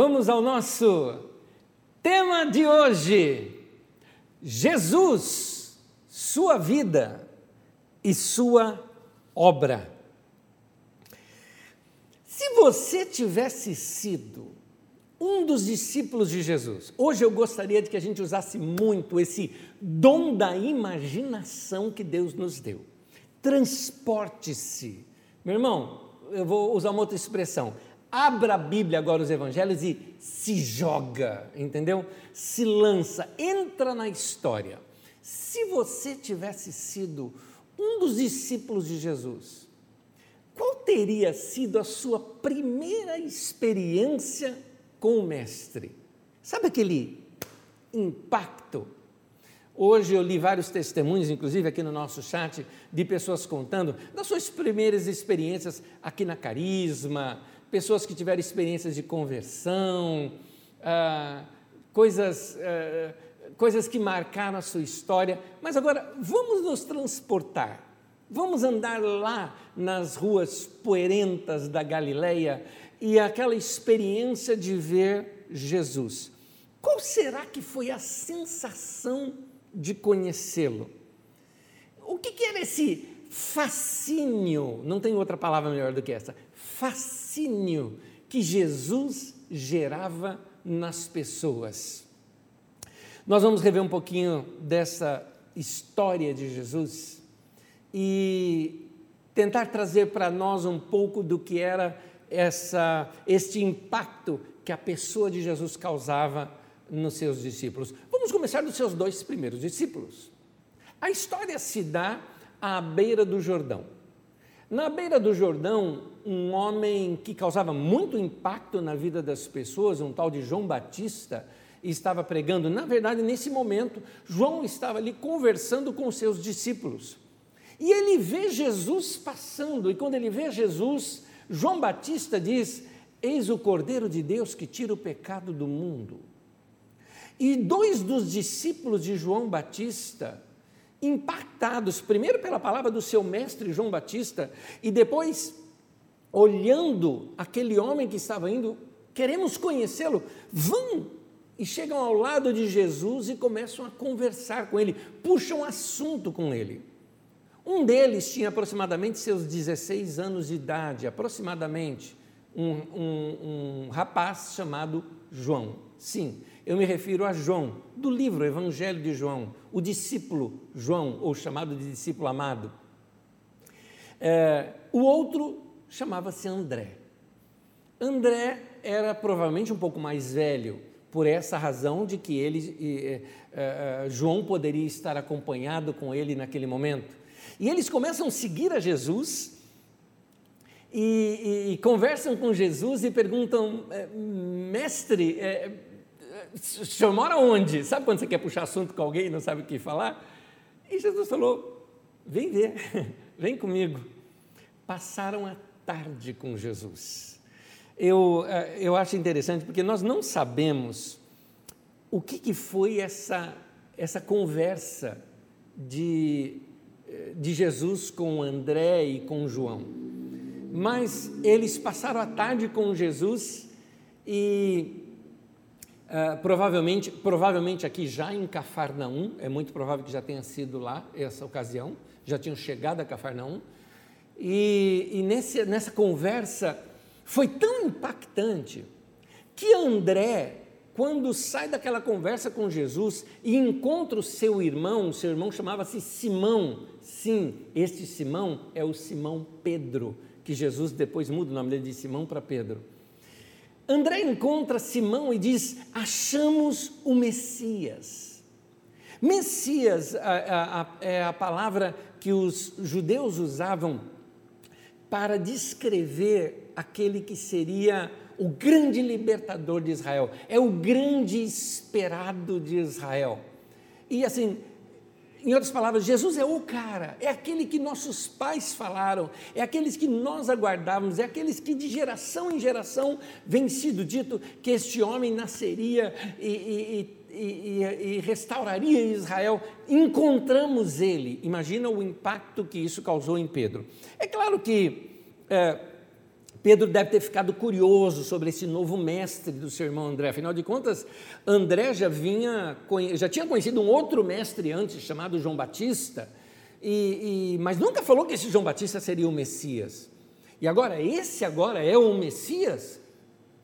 Vamos ao nosso tema de hoje: Jesus, sua vida e sua obra. Se você tivesse sido um dos discípulos de Jesus, hoje eu gostaria de que a gente usasse muito esse dom da imaginação que Deus nos deu. Transporte-se. Meu irmão, eu vou usar uma outra expressão. Abra a Bíblia agora, os Evangelhos, e se joga, entendeu? Se lança, entra na história. Se você tivesse sido um dos discípulos de Jesus, qual teria sido a sua primeira experiência com o Mestre? Sabe aquele impacto? Hoje eu li vários testemunhos, inclusive aqui no nosso chat, de pessoas contando das suas primeiras experiências aqui na Carisma, pessoas que tiveram experiências de conversão, coisas que marcaram a sua história. Mas agora vamos nos transportar, vamos andar lá nas ruas poeirentas da Galileia e aquela experiência de ver Jesus. Qual será que foi a sensação de conhecê-lo? O que era esse fascínio, não tem outra palavra melhor do que essa, fascínio que Jesus gerava nas pessoas? Nós vamos rever um pouquinho dessa história de Jesus e tentar trazer para nós um pouco do que era este impacto que a pessoa de Jesus causava nos seus discípulos. Vamos começar dos seus dois primeiros discípulos. A história se dá à beira do Jordão. Na beira do Jordão, um homem que causava muito impacto na vida das pessoas, um tal de João Batista, estava pregando. Na verdade, nesse momento, João estava ali conversando com os seus discípulos. E ele vê Jesus passando, e quando ele vê Jesus, João Batista diz: "Eis o Cordeiro de Deus que tira o pecado do mundo". E dois dos discípulos de João Batista, impactados, primeiro pela palavra do seu mestre João Batista, e depois, olhando aquele homem que estava indo, queremos conhecê-lo, vão e chegam ao lado de Jesus e começam a conversar com ele, puxam assunto com ele. Um deles tinha aproximadamente seus 16 anos de idade, aproximadamente, um rapaz chamado João. Sim, eu me refiro a João, do livro Evangelho de João, o discípulo João, ou chamado de discípulo amado. O outro chamava-se André. André era provavelmente um pouco mais velho, por essa razão de que João poderia estar acompanhado com ele naquele momento. E eles começam a seguir a Jesus e conversam com Jesus e perguntam: "Mestre, o senhor mora onde?" Sabe quando você quer puxar assunto com alguém e não sabe o que falar? E Jesus falou: "Vem ver, vem comigo". Passaram a tarde com Jesus. Eu acho interessante porque nós não sabemos o que foi essa conversa de Jesus com André e com João. Mas eles passaram a tarde com Jesus e... Provavelmente aqui já em Cafarnaum, é muito provável que já tenha sido lá essa ocasião, já tinham chegado a Cafarnaum, e nessa conversa foi tão impactante que André, quando sai daquela conversa com Jesus e encontra o seu irmão chamava-se Simão. Sim, este Simão é o Simão Pedro, que Jesus depois muda o nome dele de Simão para Pedro. André encontra Simão e diz: "Achamos o Messias". Messias é a palavra que os judeus usavam para descrever aquele que seria o grande libertador de Israel. É o grande esperado de Israel. E assim, em outras palavras, Jesus é o cara, é aquele que nossos pais falaram, é aqueles que nós aguardávamos, é aqueles que de geração em geração vem sido dito que este homem nasceria e restauraria Israel. Encontramos ele. Imagina o impacto que isso causou em Pedro. É claro que Pedro deve ter ficado curioso sobre esse novo mestre do seu irmão André. Afinal de contas, André já tinha conhecido um outro mestre antes, chamado João Batista, mas nunca falou que esse João Batista seria o Messias. E agora, esse agora é o Messias?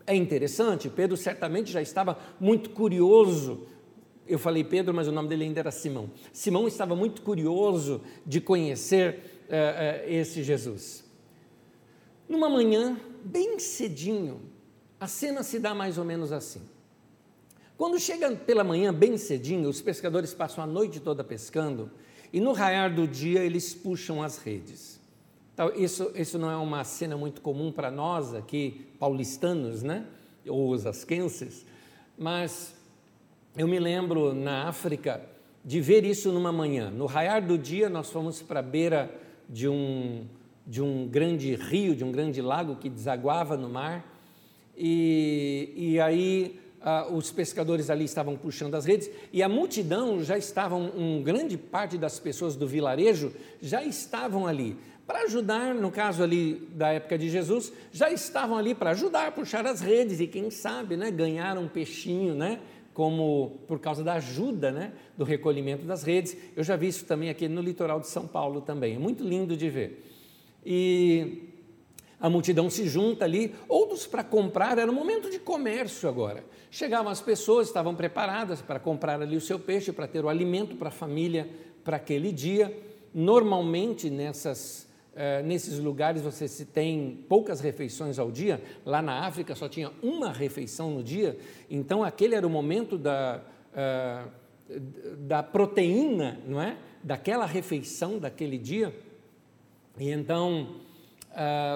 É interessante, Pedro certamente já estava muito curioso. Eu falei Pedro, mas o nome dele ainda era Simão. Simão estava muito curioso de conhecer esse Jesus. Numa manhã, bem cedinho, a cena se dá mais ou menos assim. Quando chega pela manhã, bem cedinho, os pescadores passam a noite toda pescando e no raiar do dia eles puxam as redes. Então, isso não é uma cena muito comum para nós aqui, paulistanos, né? Ou os asquenses, mas eu me lembro na África de ver isso numa manhã. No raiar do dia nós fomos para a beira de um grande rio, de um grande lago que desaguava no mar, e aí os pescadores ali estavam puxando as redes, e a multidão já estava, grande parte das pessoas do vilarejo já estavam ali, para ajudar, no caso ali da época de Jesus, já estavam ali para ajudar a puxar as redes, e quem sabe, né, ganhar um peixinho, né, como por causa da ajuda, né, do recolhimento das redes. Eu já vi isso também aqui no litoral de São Paulo também, é muito lindo de ver. E a multidão se junta ali, outros para comprar, era um momento de comércio agora. Chegavam as pessoas, estavam preparadas para comprar ali o seu peixe, para ter o alimento para a família para aquele dia. Normalmente, nesses lugares, você se tem poucas refeições ao dia. Lá na África só tinha uma refeição no dia, então aquele era o momento da proteína, não é? Daquela refeição daquele dia. E então,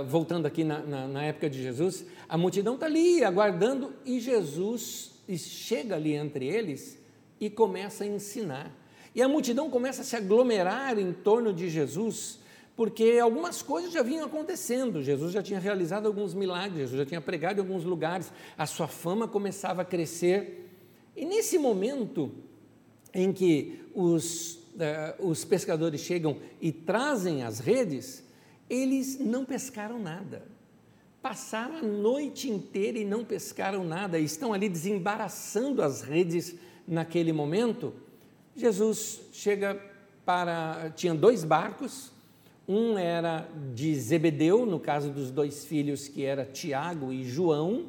voltando aqui na época de Jesus, a multidão está ali aguardando e Jesus chega ali entre eles e começa a ensinar. E a multidão começa a se aglomerar em torno de Jesus, porque algumas coisas já vinham acontecendo. Jesus já tinha realizado alguns milagres, Jesus já tinha pregado em alguns lugares, a sua fama começava a crescer. E nesse momento em que os pescadores chegam e trazem as redes, eles não pescaram nada. Passaram a noite inteira e não pescaram nada, estão ali desembaraçando as redes naquele momento. Jesus chega tinha dois barcos, um era de Zebedeu, no caso dos dois filhos que era Tiago e João,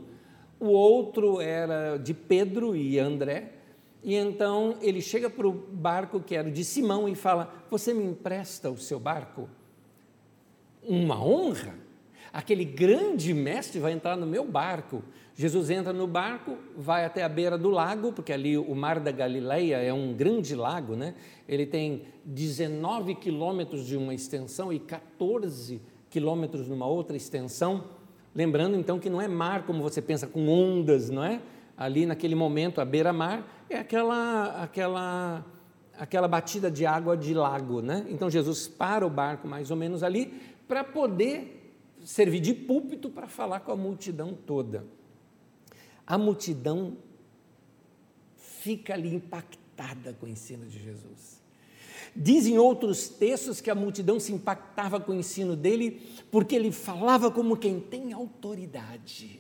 o outro era de Pedro e André. E então ele chega para o barco que era o de Simão e fala: você me empresta o seu barco? Uma honra, aquele grande mestre vai entrar no meu barco. Jesus entra no barco, vai até a beira do lago, porque ali o Mar da Galileia é um grande lago, né? Ele tem 19 quilômetros de uma extensão e 14 quilômetros numa outra extensão, lembrando então que não é mar como você pensa, com ondas, não é? Ali naquele momento, a beira-mar, é aquela batida de água de lago, né? Então Jesus para o barco mais ou menos ali para poder servir de púlpito para falar com a multidão toda. A multidão fica ali impactada com o ensino de Jesus. Dizem outros textos que a multidão se impactava com o ensino dele porque ele falava como quem tem autoridade.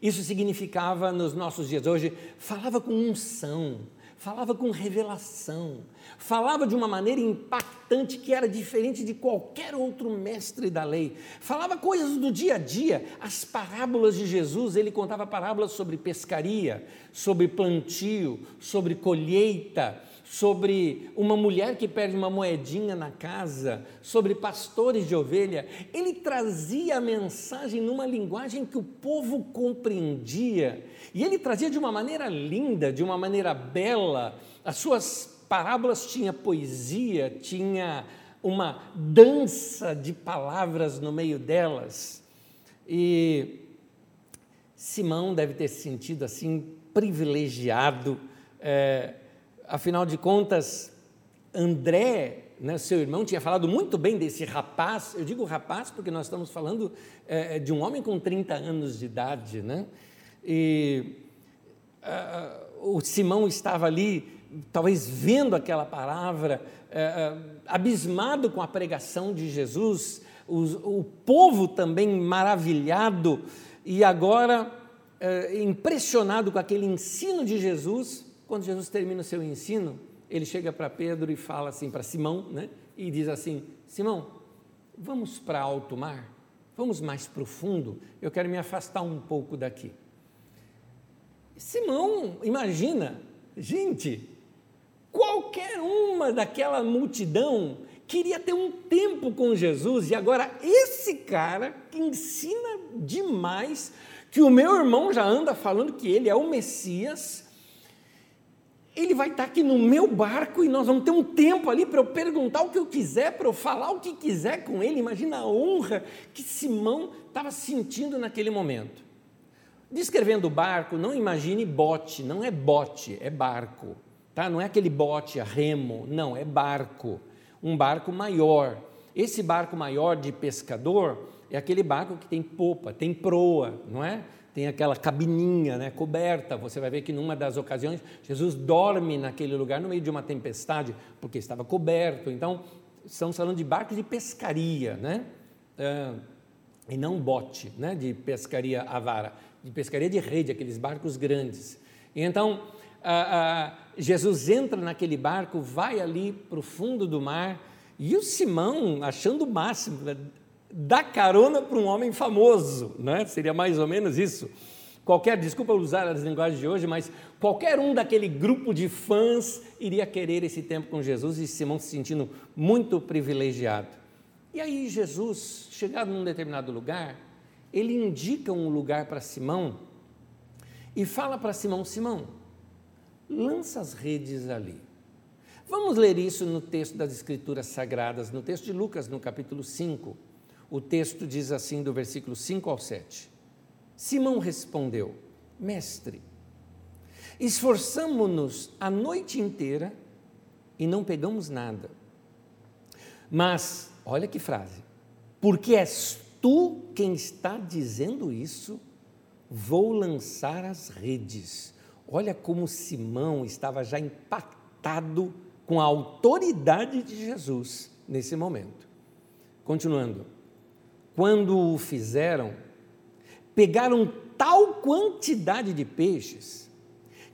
Isso significava, nos nossos dias hoje, falava com unção, falava com revelação, falava de uma maneira impactante que era diferente de qualquer outro mestre da lei, falava coisas do dia a dia. As parábolas de Jesus, ele contava parábolas sobre pescaria, sobre plantio, sobre colheita, sobre uma mulher que perde uma moedinha na casa, sobre pastores de ovelha. Ele trazia a mensagem numa linguagem que o povo compreendia, e ele trazia de uma maneira linda, de uma maneira bela. As suas parábolas tinha poesia, tinha uma dança de palavras no meio delas, e Simão deve ter se sentido assim privilegiado. Afinal de contas, André, né, seu irmão, tinha falado muito bem desse rapaz. Eu digo rapaz porque nós estamos falando de um homem com 30 anos de idade, né? O Simão estava ali, talvez vendo aquela palavra, abismado com a pregação de Jesus, o povo também maravilhado e agora impressionado com aquele ensino de Jesus. Quando Jesus termina o seu ensino, ele chega para Pedro e fala assim, para Simão, né? E diz assim, Simão, vamos para alto mar? Vamos mais profundo? Eu quero me afastar um pouco daqui. Simão, imagina, gente, qualquer uma daquela multidão queria ter um tempo com Jesus, e agora esse cara que ensina demais, que o meu irmão já anda falando que ele é o Messias, ele vai estar aqui no meu barco e nós vamos ter um tempo ali para eu perguntar o que eu quiser, para eu falar o que quiser com ele. Imagina a honra que Simão estava sentindo naquele momento. Descrevendo o barco, não imagine bote, não é bote, é barco, tá? Não é aquele bote a remo, não, é barco, um barco maior. Esse barco maior de pescador é aquele barco que tem popa, tem proa, não é? Tem aquela cabininha, né, coberta. Você vai ver que numa das ocasiões Jesus dorme naquele lugar no meio de uma tempestade porque estava coberto. Então estamos falando de barco de pescaria, né? E não bote, né, de pescaria à vara, de pescaria de rede, aqueles barcos grandes. E então Jesus entra naquele barco, vai ali para o fundo do mar, e o Simão, achando o máximo, dá carona para um homem famoso, né? Seria mais ou menos isso. Desculpa usar as linguagens de hoje, mas qualquer um daquele grupo de fãs iria querer esse tempo com Jesus, e Simão se sentindo muito privilegiado. E aí Jesus, chegado num determinado lugar, ele indica um lugar para Simão e fala para Simão, Simão, lança as redes ali. Vamos ler isso no texto das Escrituras Sagradas, no texto de Lucas, no capítulo 5. O texto diz assim, do versículo 5 ao 7. Simão respondeu, Mestre, esforçamo-nos a noite inteira e não pegamos nada. Mas, olha que frase, porque és tu quem está dizendo isso, vou lançar as redes. Olha como Simão estava já impactado com a autoridade de Jesus nesse momento. Continuando. Quando o fizeram, pegaram tal quantidade de peixes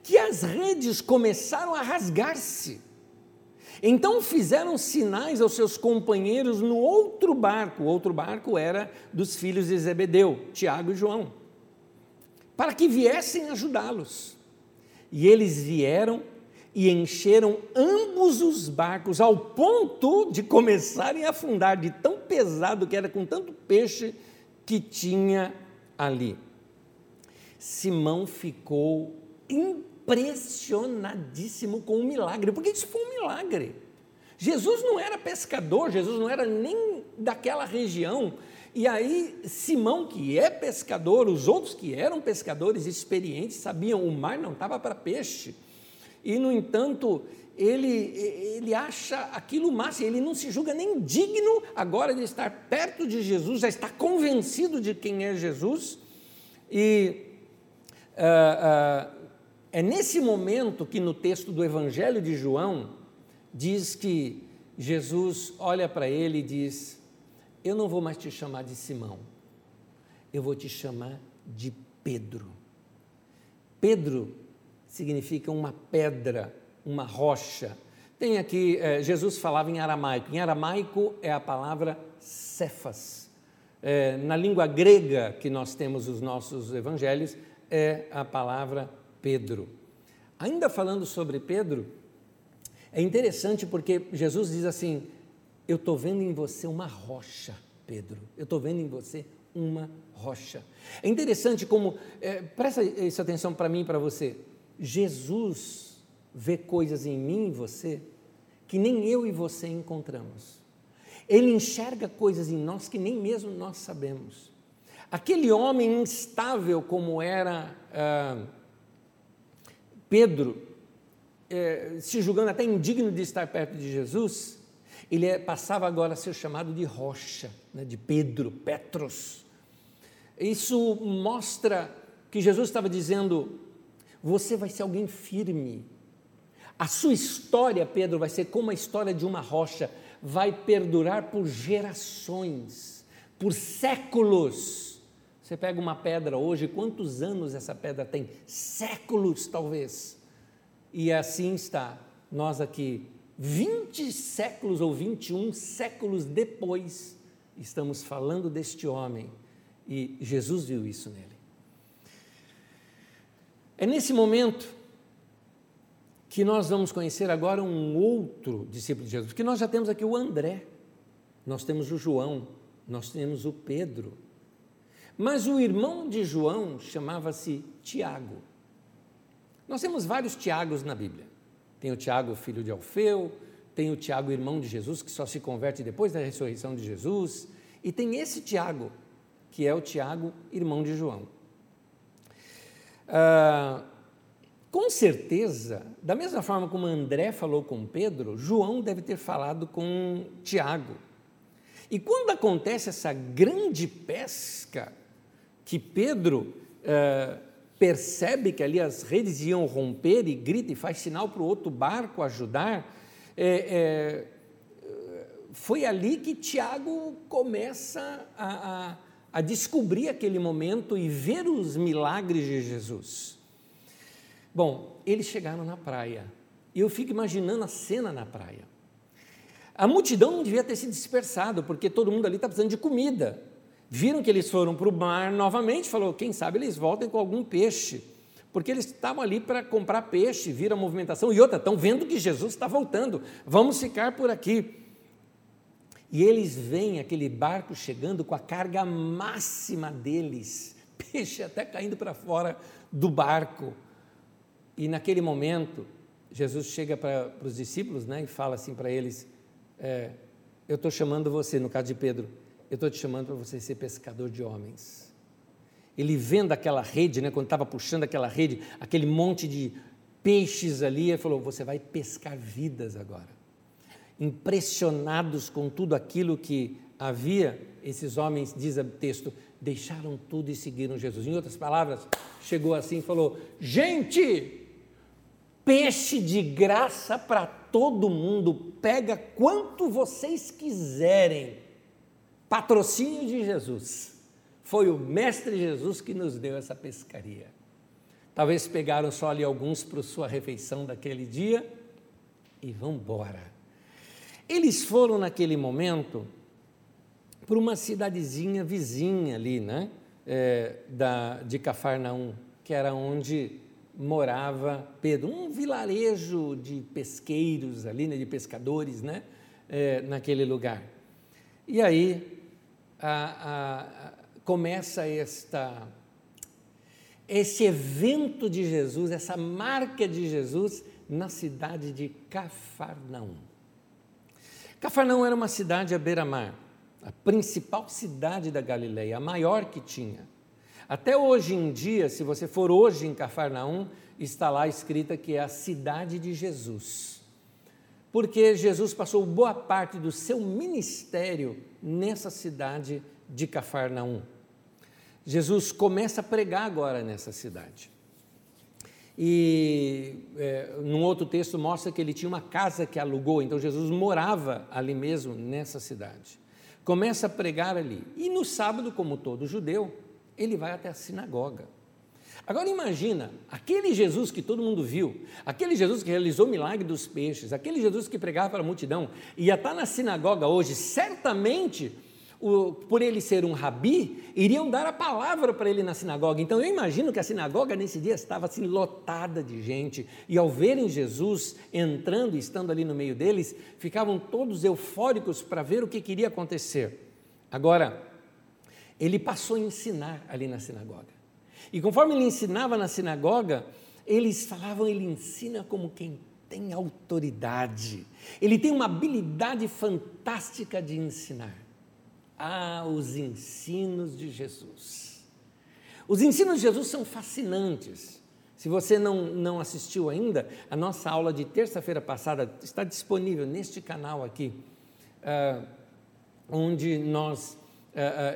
que as redes começaram a rasgar-se. Então fizeram sinais aos seus companheiros no outro barco. O outro barco era dos filhos de Zebedeu, Tiago e João, para que viessem ajudá-los. E eles vieram e encheram ambos os barcos, ao ponto de começarem a afundar, de tão pesado que era, com tanto peixe que tinha ali. Simão ficou impressionadíssimo com o milagre, porque isso foi um milagre. Jesus não era pescador, Jesus não era nem daquela região, e aí Simão, que é pescador, os outros que eram pescadores experientes, sabiam, o mar não estava para peixe. E, no entanto, ele acha aquilo máximo, ele não se julga nem digno agora de estar perto de Jesus, já está convencido de quem é Jesus. E é nesse momento que no texto do Evangelho de João, diz que Jesus olha para ele e diz, eu não vou mais te chamar de Simão, eu vou te chamar de Pedro. Pedro significa uma pedra, uma rocha. Tem aqui, Jesus falava em aramaico. Em aramaico é a palavra cefas. Na língua grega que nós temos os nossos evangelhos, é a palavra Pedro. Ainda falando sobre Pedro, é interessante porque Jesus diz assim, eu estou vendo em você uma rocha, Pedro. Eu estou vendo em você uma rocha. É interessante como, presta essa atenção para mim e para você, Jesus vê coisas em mim e você que nem eu e você encontramos. Ele enxerga coisas em nós que nem mesmo nós sabemos. Aquele homem instável como era Pedro, se julgando até indigno de estar perto de Jesus, ele passava agora a ser chamado de rocha, né, de Pedro, Petros. Isso mostra que Jesus estava dizendo, você vai ser alguém firme, a sua história, Pedro, vai ser como a história de uma rocha, vai perdurar por gerações, por séculos. Você pega uma pedra hoje, quantos anos essa pedra tem? Séculos, talvez. E assim está, nós aqui, 20 séculos ou 21 séculos depois, estamos falando deste homem, e Jesus viu isso nele. É nesse momento que nós vamos conhecer agora um outro discípulo de Jesus, porque nós já temos aqui o André, nós temos o João, nós temos o Pedro, mas o irmão de João chamava-se Tiago. Nós temos vários Tiagos na Bíblia. Tem o Tiago, filho de Alfeu, tem o Tiago, irmão de Jesus, que só se converte depois da ressurreição de Jesus, e tem esse Tiago, que é o Tiago, irmão de João. Com certeza, da mesma forma como André falou com Pedro, João deve ter falado com Tiago. E quando acontece essa grande pesca, que Pedro percebe que ali as redes iam romper e grita e faz sinal para o outro barco ajudar, foi ali que Tiago começa a descobrir aquele momento e ver os milagres de Jesus. Bom, eles chegaram na praia, e eu fico imaginando a cena na praia. A multidão não devia ter se dispersado, porque todo mundo ali está precisando de comida. Viram que eles foram para o mar novamente, falou, quem sabe eles voltem com algum peixe, porque eles estavam ali para comprar peixe, viram a movimentação, e outra, estão vendo que Jesus está voltando, vamos ficar por aqui. E eles veem aquele barco chegando com a carga máxima deles, peixe até caindo para fora do barco. E naquele momento, Jesus chega para os discípulos, né, e fala assim para eles, eu estou chamando você, no caso de Pedro, eu estou te chamando para você ser pescador de homens. Ele vendo aquela rede, né, quando estava puxando aquela rede, aquele monte de peixes ali, ele falou, você vai pescar vidas agora. Impressionados com tudo aquilo que havia, esses homens, diz o texto, deixaram tudo e seguiram Jesus. Em outras palavras, chegou assim e falou, gente, peixe de graça para todo mundo, pega quanto vocês quiserem. Patrocínio de Jesus. Foi o Mestre Jesus que nos deu essa pescaria. Talvez pegaram só ali alguns para sua refeição daquele dia e vão embora. Eles foram naquele momento para uma cidadezinha vizinha ali, né? De Cafarnaum, que era onde morava Pedro. Um vilarejo de pesqueiros ali, né? De pescadores, né? Naquele lugar. E aí começa esse evento de Jesus, essa marca de Jesus na cidade de Cafarnaum. Cafarnaum era uma cidade à beira-mar, a principal cidade da Galileia, a maior que tinha. Até hoje em dia, se você for hoje em Cafarnaum, está lá escrita que é a cidade de Jesus. Porque Jesus passou boa parte do seu ministério nessa cidade de Cafarnaum. Jesus começa a pregar agora nessa cidade. E num outro texto mostra que ele tinha uma casa que alugou, então Jesus morava ali mesmo nessa cidade. Começa a pregar ali. E no sábado, como todo judeu, ele vai até a sinagoga. Agora imagina, aquele Jesus que todo mundo viu, aquele Jesus que realizou o milagre dos peixes, aquele Jesus que pregava para a multidão, ia estar na sinagoga hoje, certamente, por ele ser um rabi, iriam dar a palavra para ele na sinagoga. Então eu imagino que a sinagoga nesse dia estava assim lotada de gente, e ao verem Jesus entrando e estando ali no meio deles, ficavam todos eufóricos para ver o que iria acontecer. Agora, ele passou a ensinar ali na sinagoga. E conforme ele ensinava na sinagoga, eles falavam, ele ensina como quem tem autoridade. Ele tem uma habilidade fantástica de ensinar. Ah, os ensinos de Jesus. Os ensinos de Jesus são fascinantes. Se você não assistiu ainda, a nossa aula de terça-feira passada está disponível neste canal aqui, onde nós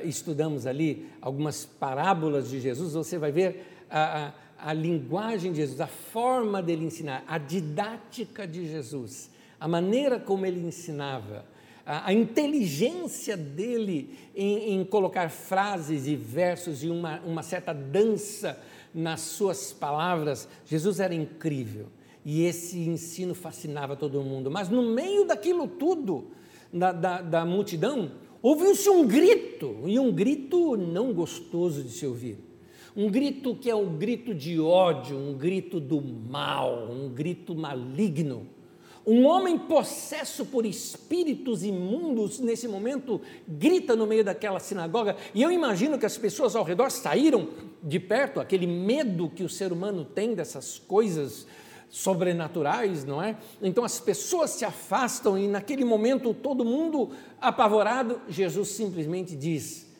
estudamos ali algumas parábolas de Jesus. Você vai ver a linguagem de Jesus, a forma dele ensinar, a didática de Jesus, a maneira como ele ensinava, a inteligência dele em colocar frases e versos e uma certa dança nas suas palavras. Jesus era incrível e esse ensino fascinava todo mundo. Mas no meio daquilo tudo, da multidão, ouviu-se um grito, e um grito não gostoso de se ouvir. Um grito que é um grito de ódio, um grito do mal, um grito maligno. Um homem possesso por espíritos imundos, nesse momento, grita no meio daquela sinagoga, e eu imagino que as pessoas ao redor saíram de perto, aquele medo que o ser humano tem dessas coisas sobrenaturais, não é? Então as pessoas se afastam e naquele momento todo mundo apavorado, Jesus simplesmente diz: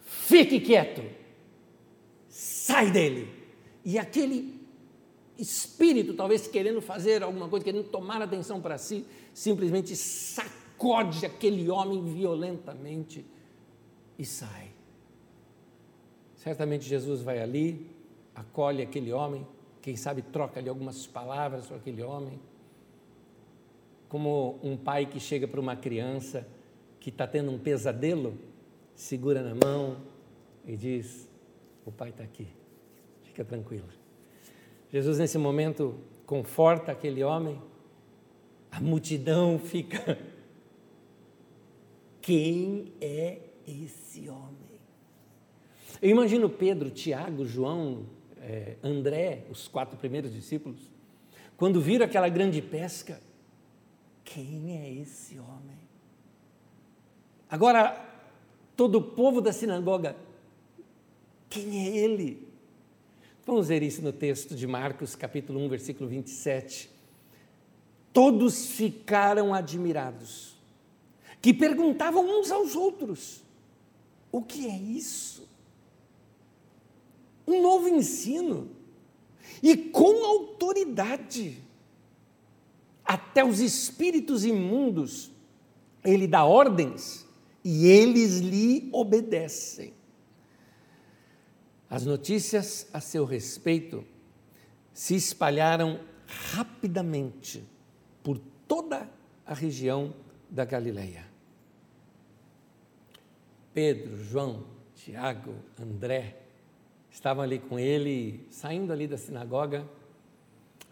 fique quieto, sai dele. E aquele espírito, talvez querendo fazer alguma coisa, querendo tomar atenção para si, simplesmente sacode aquele homem violentamente e sai. Certamente Jesus vai ali, acolhe aquele homem, quem sabe troca ali algumas palavras com aquele homem, como um pai que chega para uma criança que está tendo um pesadelo, segura na mão e diz: o pai está aqui, fica tranquilo. Jesus nesse momento conforta aquele homem, a multidão fica: quem é esse homem? Eu imagino Pedro, Tiago, João, André, os 4 primeiros discípulos, quando viram aquela grande pesca: quem é esse homem? Agora, todo o povo da sinagoga: quem é ele? Vamos ver isso no texto de Marcos, capítulo 1, versículo 27. Todos ficaram admirados, que perguntavam uns aos outros: o que é isso? Um novo ensino, e com autoridade. Até os espíritos imundos ele dá ordens e eles lhe obedecem. As notícias a seu respeito se espalharam rapidamente por toda a região da Galileia. Pedro, João, Tiago, André estavam ali com ele, saindo ali da sinagoga,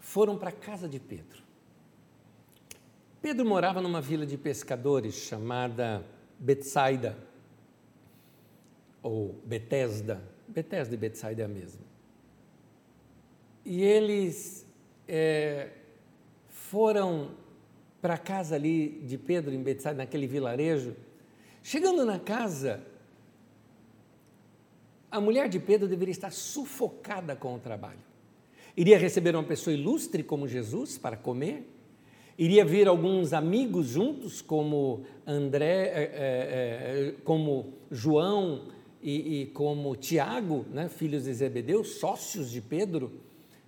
foram para a casa de Pedro. Pedro morava numa vila de pescadores chamada Bethsaida, ou Betesda. Betesda e Bethsaida é a mesma. E eles foram para a casa ali de Pedro, em Bethsaida, naquele vilarejo. Chegando na casa, a mulher de Pedro deveria estar sufocada com o trabalho. Iria receber uma pessoa ilustre como Jesus para comer, iria vir alguns amigos juntos como André, como João e como Tiago, né, filhos de Zebedeu, sócios de Pedro,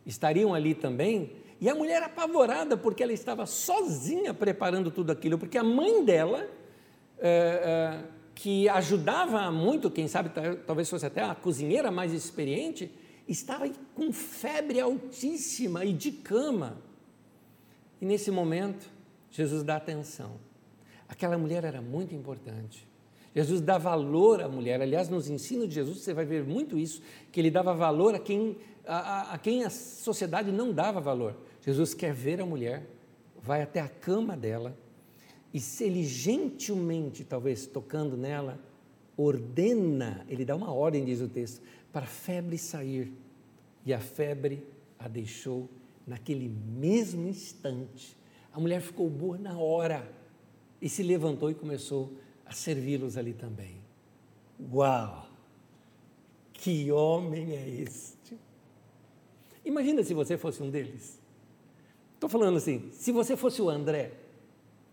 estariam ali também. E a mulher apavorada porque ela estava sozinha preparando tudo aquilo, porque a mãe dela que ajudava muito, quem sabe talvez fosse até a cozinheira mais experiente, estava com febre altíssima e de cama. E nesse momento, Jesus dá atenção. Aquela mulher era muito importante. Jesus dá valor à mulher. Aliás, nos ensinos de Jesus, você vai ver muito isso, que ele dava valor a quem a sociedade não dava valor. Jesus quer ver a mulher, vai até a cama dela, e se ele gentilmente, talvez tocando nela, ordena, ele dá uma ordem, diz o texto, para a febre sair. E a febre a deixou naquele mesmo instante. A mulher ficou boa na hora e se levantou e começou a servi-los ali também. Uau! Que homem é este? Imagina se você fosse um deles. Estou falando assim, se você fosse o André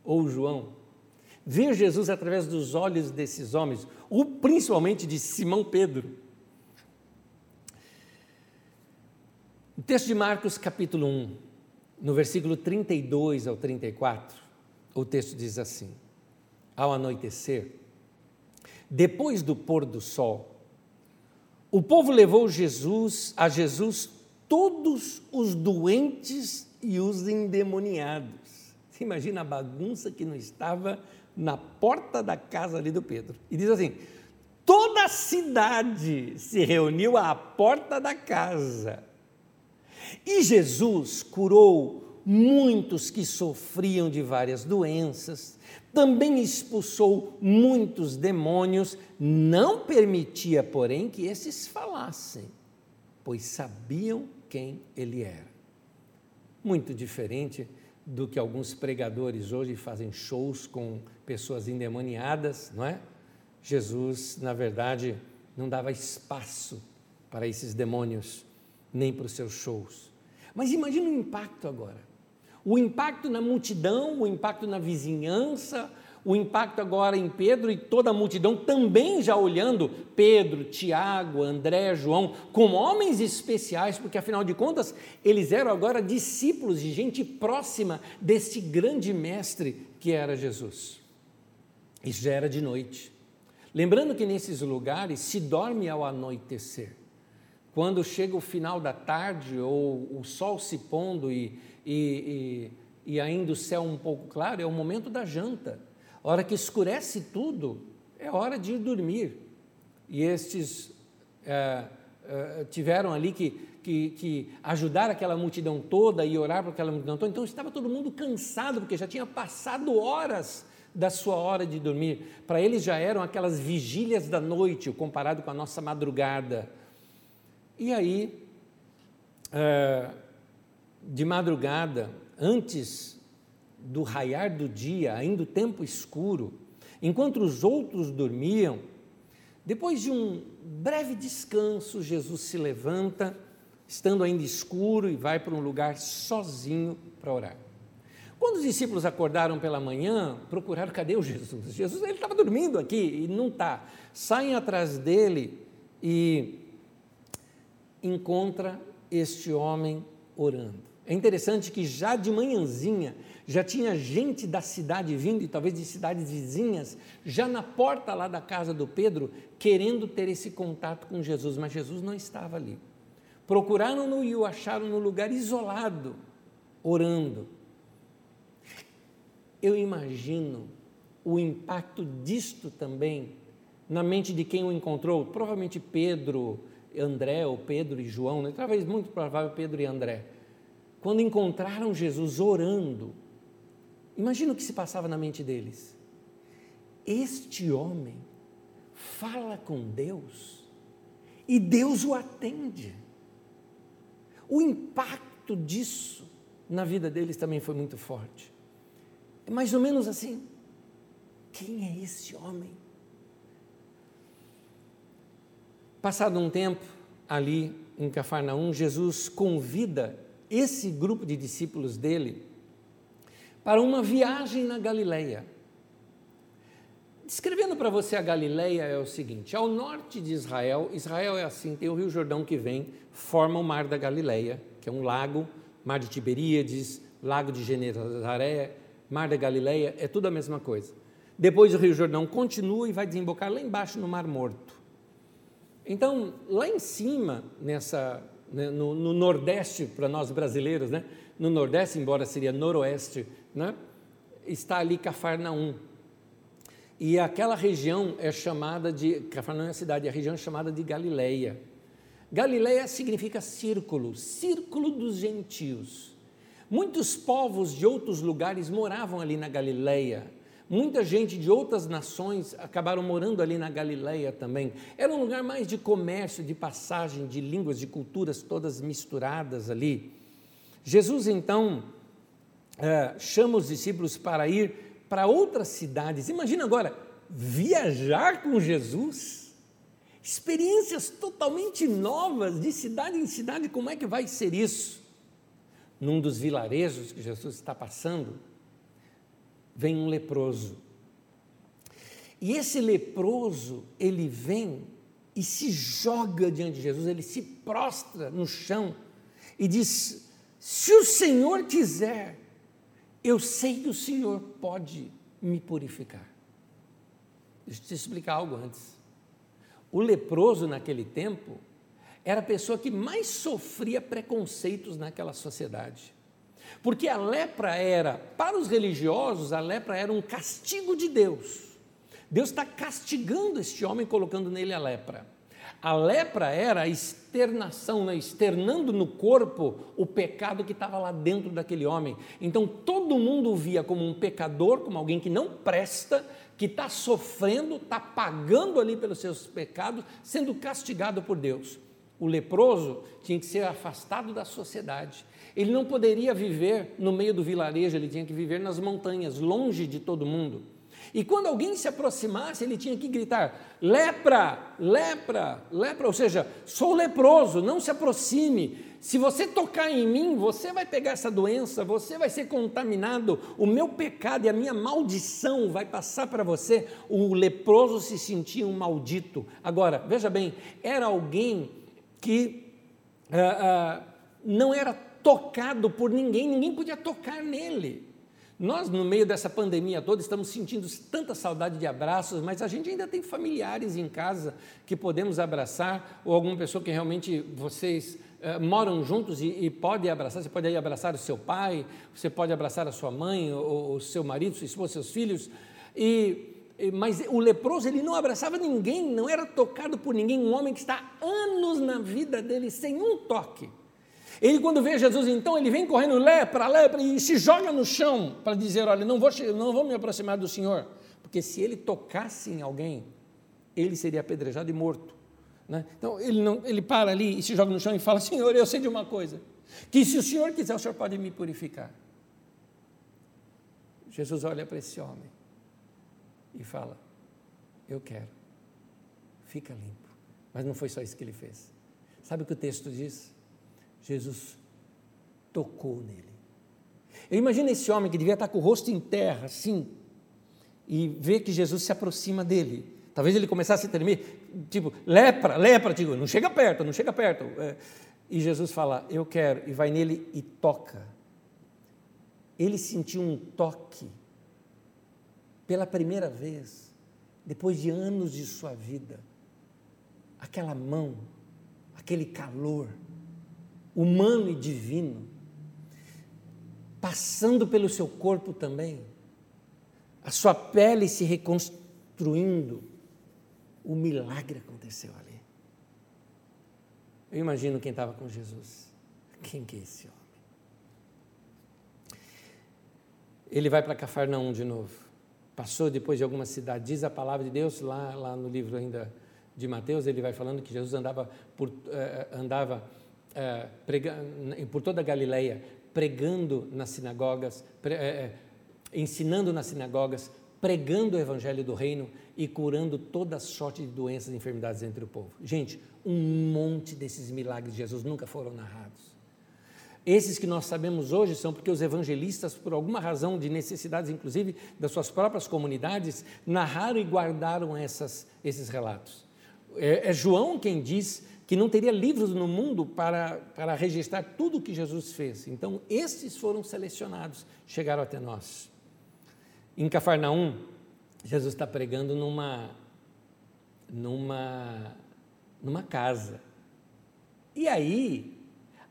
ou João, ver Jesus através dos olhos desses homens, ou principalmente de Simão Pedro. O texto de Marcos, capítulo 1, no versículo 32 ao 34, o texto diz assim: ao anoitecer, depois do pôr do sol, o povo levou a Jesus todos os doentes e os endemoniados. Imagina a bagunça que não estava na porta da casa ali do Pedro. E diz assim: toda a cidade se reuniu à porta da casa. E Jesus curou muitos que sofriam de várias doenças, também expulsou muitos demônios, não permitia, porém, que esses falassem, pois sabiam quem ele era. Muito diferente do que alguns pregadores hoje fazem shows com pessoas endemoniadas, não é? Jesus, na verdade, não dava espaço para esses demônios, nem para os seus shows. Mas imagine o impacto agora. O impacto na multidão, o impacto na vizinhança, o impacto agora em Pedro e toda a multidão também já olhando Pedro, Tiago, André, João, como homens especiais, porque afinal de contas eles eram agora discípulos de gente próxima desse grande mestre que era Jesus. Isso já era de noite. Lembrando que nesses lugares se dorme ao anoitecer. Quando chega o final da tarde ou o sol se pondo e ainda o céu um pouco claro, é o momento da janta. A hora que escurece tudo, é hora de ir dormir. E estes tiveram ali que ajudar aquela multidão toda e orar por aquela multidão toda. Então, estava todo mundo cansado, porque já tinha passado horas da sua hora de dormir. Para eles já eram aquelas vigílias da noite, comparado com a nossa madrugada. E aí, de madrugada, antes do raiar do dia, ainda o tempo escuro, enquanto os outros dormiam, depois de um breve descanso, Jesus se levanta, estando ainda escuro, e vai para um lugar sozinho para orar. Quando os discípulos acordaram pela manhã, procuraram, cadê o Jesus? Jesus, ele estava dormindo aqui, e não está. Saem atrás dele e encontra este homem orando. É interessante que já de manhãzinha, já tinha gente da cidade vindo, e talvez de cidades vizinhas, já na porta lá da casa do Pedro, querendo ter esse contato com Jesus, mas Jesus não estava ali. Procuraram-no e o acharam no lugar isolado, orando. Eu imagino o impacto disto também na mente de quem o encontrou, provavelmente Pedro, André, ou Pedro e João, né? Talvez muito provável Pedro e André. Quando encontraram Jesus orando, imagina o que se passava na mente deles. Este homem fala com Deus e Deus o atende. O impacto disso na vida deles também foi muito forte. É mais ou menos assim: quem é esse homem? Passado um tempo, ali em Cafarnaum, Jesus convida esse grupo de discípulos dele para uma viagem na Galileia. Descrevendo para você a Galileia é o seguinte: ao norte de Israel, Israel é assim, tem o Rio Jordão que vem, forma o Mar da Galileia, que é um lago, Mar de Tiberíades, Lago de Genezaré, Mar da Galileia, é tudo a mesma coisa. Depois o Rio Jordão continua e vai desembocar lá embaixo no Mar Morto. Então, lá em cima, no Nordeste, para nós brasileiros, né? No Nordeste, embora seria Noroeste, né? Está ali Cafarnaum, e aquela região é chamada de, Cafarnaum é a cidade, a região é chamada de Galileia. Galileia significa círculo, círculo dos gentios. Muitos povos de outros lugares moravam ali na Galileia, muita gente de outras nações acabaram morando ali na Galileia também. Era um lugar mais de comércio, de passagem, de línguas, de culturas todas misturadas ali. Jesus, então, chama os discípulos para ir para outras cidades. Imagina agora, viajar com Jesus, experiências totalmente novas, de cidade em cidade, como é que vai ser isso? Num dos vilarejos que Jesus está passando, vem um leproso, e esse leproso, ele vem e se joga diante de Jesus, ele se prostra no chão e diz: se o Senhor quiser, eu sei que o Senhor pode me purificar. Deixa eu te explicar algo antes. O leproso naquele tempo era a pessoa que mais sofria preconceitos naquela sociedade. Porque a lepra era, para os religiosos, a lepra era um castigo de Deus. Deus está castigando este homem, colocando nele a lepra. A lepra era a externação, né? Externando no corpo o pecado que estava lá dentro daquele homem. Então todo mundo o via como um pecador, como alguém que não presta, que está sofrendo, está pagando ali pelos seus pecados, sendo castigado por Deus. O leproso tinha que ser afastado da sociedade. Ele não poderia viver no meio do vilarejo, ele tinha que viver nas montanhas, longe de todo mundo. E quando alguém se aproximasse, ele tinha que gritar: lepra, lepra, lepra, ou seja, sou leproso, não se aproxime, se você tocar em mim, você vai pegar essa doença, você vai ser contaminado, o meu pecado e a minha maldição vai passar para você. O leproso se sentia um maldito. Agora, veja bem, era alguém que não era tocado por ninguém, ninguém podia tocar nele. Nós, no meio dessa pandemia toda, estamos sentindo tanta saudade de abraços, mas a gente ainda tem familiares em casa que podemos abraçar, ou alguma pessoa que realmente vocês moram juntos e podem abraçar. Você pode aí abraçar o seu pai, você pode abraçar a sua mãe, o seu marido, sua esposa, seus filhos. Mas o leproso, ele não abraçava ninguém, não era tocado por ninguém, um homem que está anos na vida dele sem um toque. Ele, quando vê Jesus, então, ele vem correndo, lepra, lepra, e se joga no chão para dizer: olha, não vou me aproximar do Senhor, porque se ele tocasse em alguém, ele seria apedrejado e morto, né? Então, ele para ali e se joga no chão e fala: Senhor, eu sei de uma coisa, que se o Senhor quiser, o Senhor pode me purificar. Jesus olha para esse homem e fala: eu quero, fica limpo. Mas não foi só isso que ele fez. Sabe o que o texto diz? Jesus tocou nele. Eu imagino esse homem que devia estar com o rosto em terra, assim, e ver que Jesus se aproxima dele. Talvez ele começasse a tremer, tipo, lepra, lepra, digo, não chega perto, não chega perto. E Jesus fala: eu quero, e vai nele e toca. Ele sentiu um toque pela primeira vez, depois de anos de sua vida. Aquela mão, aquele calor humano e divino, passando pelo seu corpo também, a sua pele se reconstruindo. O milagre aconteceu ali. Eu imagino quem estava com Jesus. Quem que é esse homem? Ele vai para Cafarnaum de novo, passou depois de alguma cidade, diz a palavra de Deus, lá no livro ainda de Mateus, ele vai falando que Jesus andava por toda a Galileia, pregando nas sinagogas, ensinando nas sinagogas, pregando o evangelho do reino e curando toda sorte de doenças e enfermidades entre o povo. Gente, um monte desses milagres de Jesus nunca foram narrados. Esses que nós sabemos hoje são porque os evangelistas, por alguma razão de necessidades, inclusive das suas próprias comunidades, narraram e guardaram esses relatos. É João quem diz que não teria livros no mundo para registrar tudo o que Jesus fez. Então, esses foram selecionados, chegaram até nós. Em Cafarnaum, Jesus está pregando numa casa. E aí,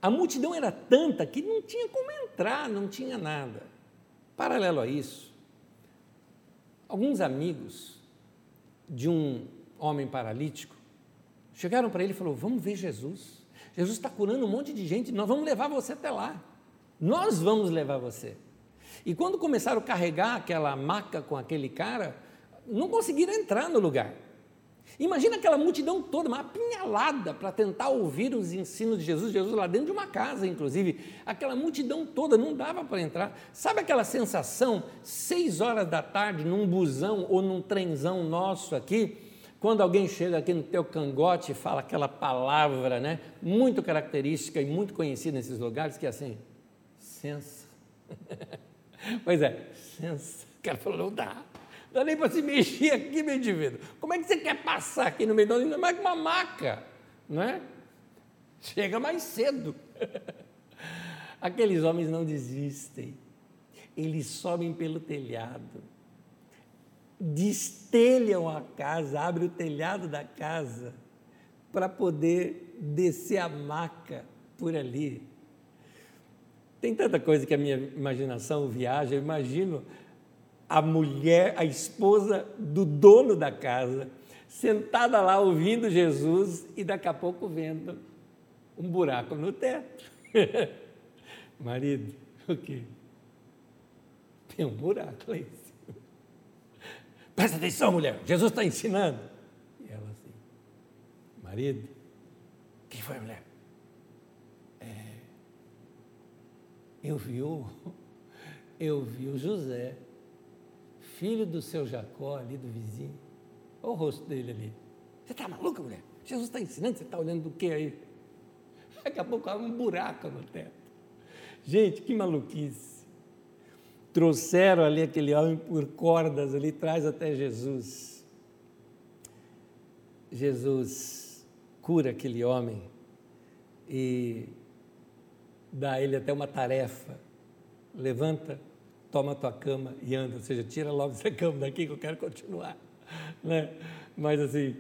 a multidão era tanta que não tinha como entrar, não tinha nada. Paralelo a isso, alguns amigos de um homem paralítico chegaram para ele e falaram: vamos ver Jesus. Jesus está curando um monte de gente, nós vamos levar você até lá. Nós vamos levar você. E quando começaram a carregar aquela maca com aquele cara, não conseguiram entrar no lugar. Imagina aquela multidão toda, uma apinhalada, para tentar ouvir os ensinos de Jesus. Jesus lá dentro de uma casa, inclusive. Aquela multidão toda, não dava para entrar. Sabe aquela sensação, 6 horas da tarde, num busão ou num trenzão nosso aqui, quando alguém chega aqui no teu cangote e fala aquela palavra, né, muito característica e muito conhecida nesses lugares, que é assim: sensa. Pois é, sensa. O cara falou: não dá nem para se mexer aqui, meu indivíduo. Como é que você quer passar aqui no meio da rua? Ainda mais com uma maca, não é? Chega mais cedo. Aqueles homens não desistem. Eles sobem pelo telhado, destelham a casa, abre o telhado da casa para poder descer a maca por ali. Tem tanta coisa que a minha imaginação viaja. Eu imagino a mulher, a esposa do dono da casa, sentada lá ouvindo Jesus e daqui a pouco vendo um buraco no teto. Marido, o quê? Tem um buraco lá em cima. Presta atenção, mulher, Jesus está ensinando. E ela assim, marido, quem foi a mulher? Eu vi o José, filho do seu Jacó, ali do vizinho. Olha o rosto dele ali. Você está maluca, mulher? Jesus está ensinando, você está olhando do que aí? Daqui a pouco há um buraco no teto. Gente, que maluquice. Trouxeram ali aquele homem por cordas ali, traz até Jesus. Jesus cura aquele homem e dá a ele até uma tarefa. Levanta, toma a tua cama e anda, ou seja, tira logo essa cama daqui que eu quero continuar. Né? Mas assim,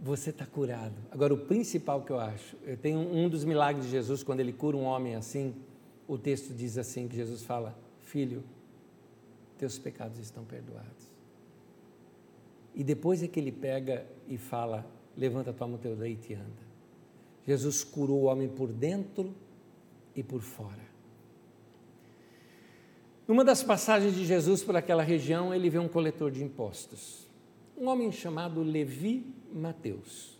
você está curado. Agora, o principal que eu acho, eu tenho um dos milagres de Jesus, quando ele cura um homem assim, o texto diz assim, que Jesus fala, filho, teus pecados estão perdoados. E depois é que ele pega e fala, levanta, toma o teu leite e anda. Jesus curou o homem por dentro e por fora. Numa das passagens de Jesus por aquela região, ele vê um coletor de impostos, um homem chamado Levi Mateus.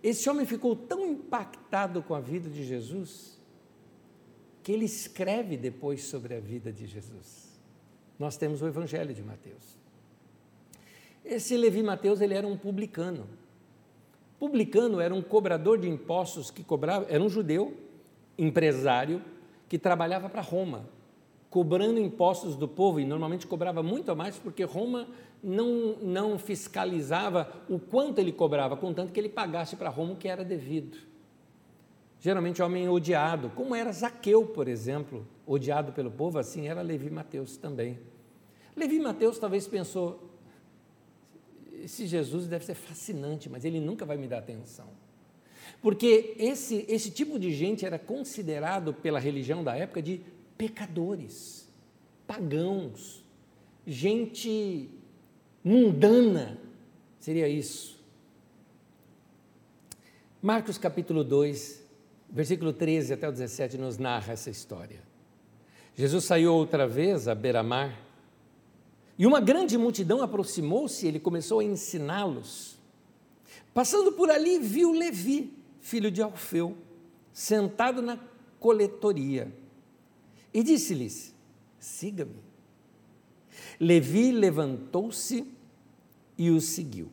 Esse homem ficou tão impactado com a vida de Jesus, que ele escreve depois sobre a vida de Jesus. Nós temos o Evangelho de Mateus. Esse Levi Mateus, ele era um publicano. Publicano era um cobrador de impostos que cobrava, era um judeu, empresário, que trabalhava para Roma, cobrando impostos do povo, e normalmente cobrava muito a mais, porque Roma não fiscalizava o quanto ele cobrava, contanto que ele pagasse para Roma o que era devido. Geralmente homem odiado, como era Zaqueu, por exemplo, odiado pelo povo, assim era Levi Mateus também. Levi Mateus talvez pensou, esse Jesus deve ser fascinante, mas ele nunca vai me dar atenção. Porque esse tipo de gente era considerado pela religião da época de pecadores, pagãos, gente mundana, seria isso. Marcos capítulo 2, versículo 13 até o 17 nos narra essa história. Jesus saiu outra vez à beira-mar e uma grande multidão aproximou-se e ele começou a ensiná-los. Passando por ali, viu Levi, filho de Alfeu, sentado na coletoria. E disse-lhes, siga-me. Levi levantou-se e o seguiu.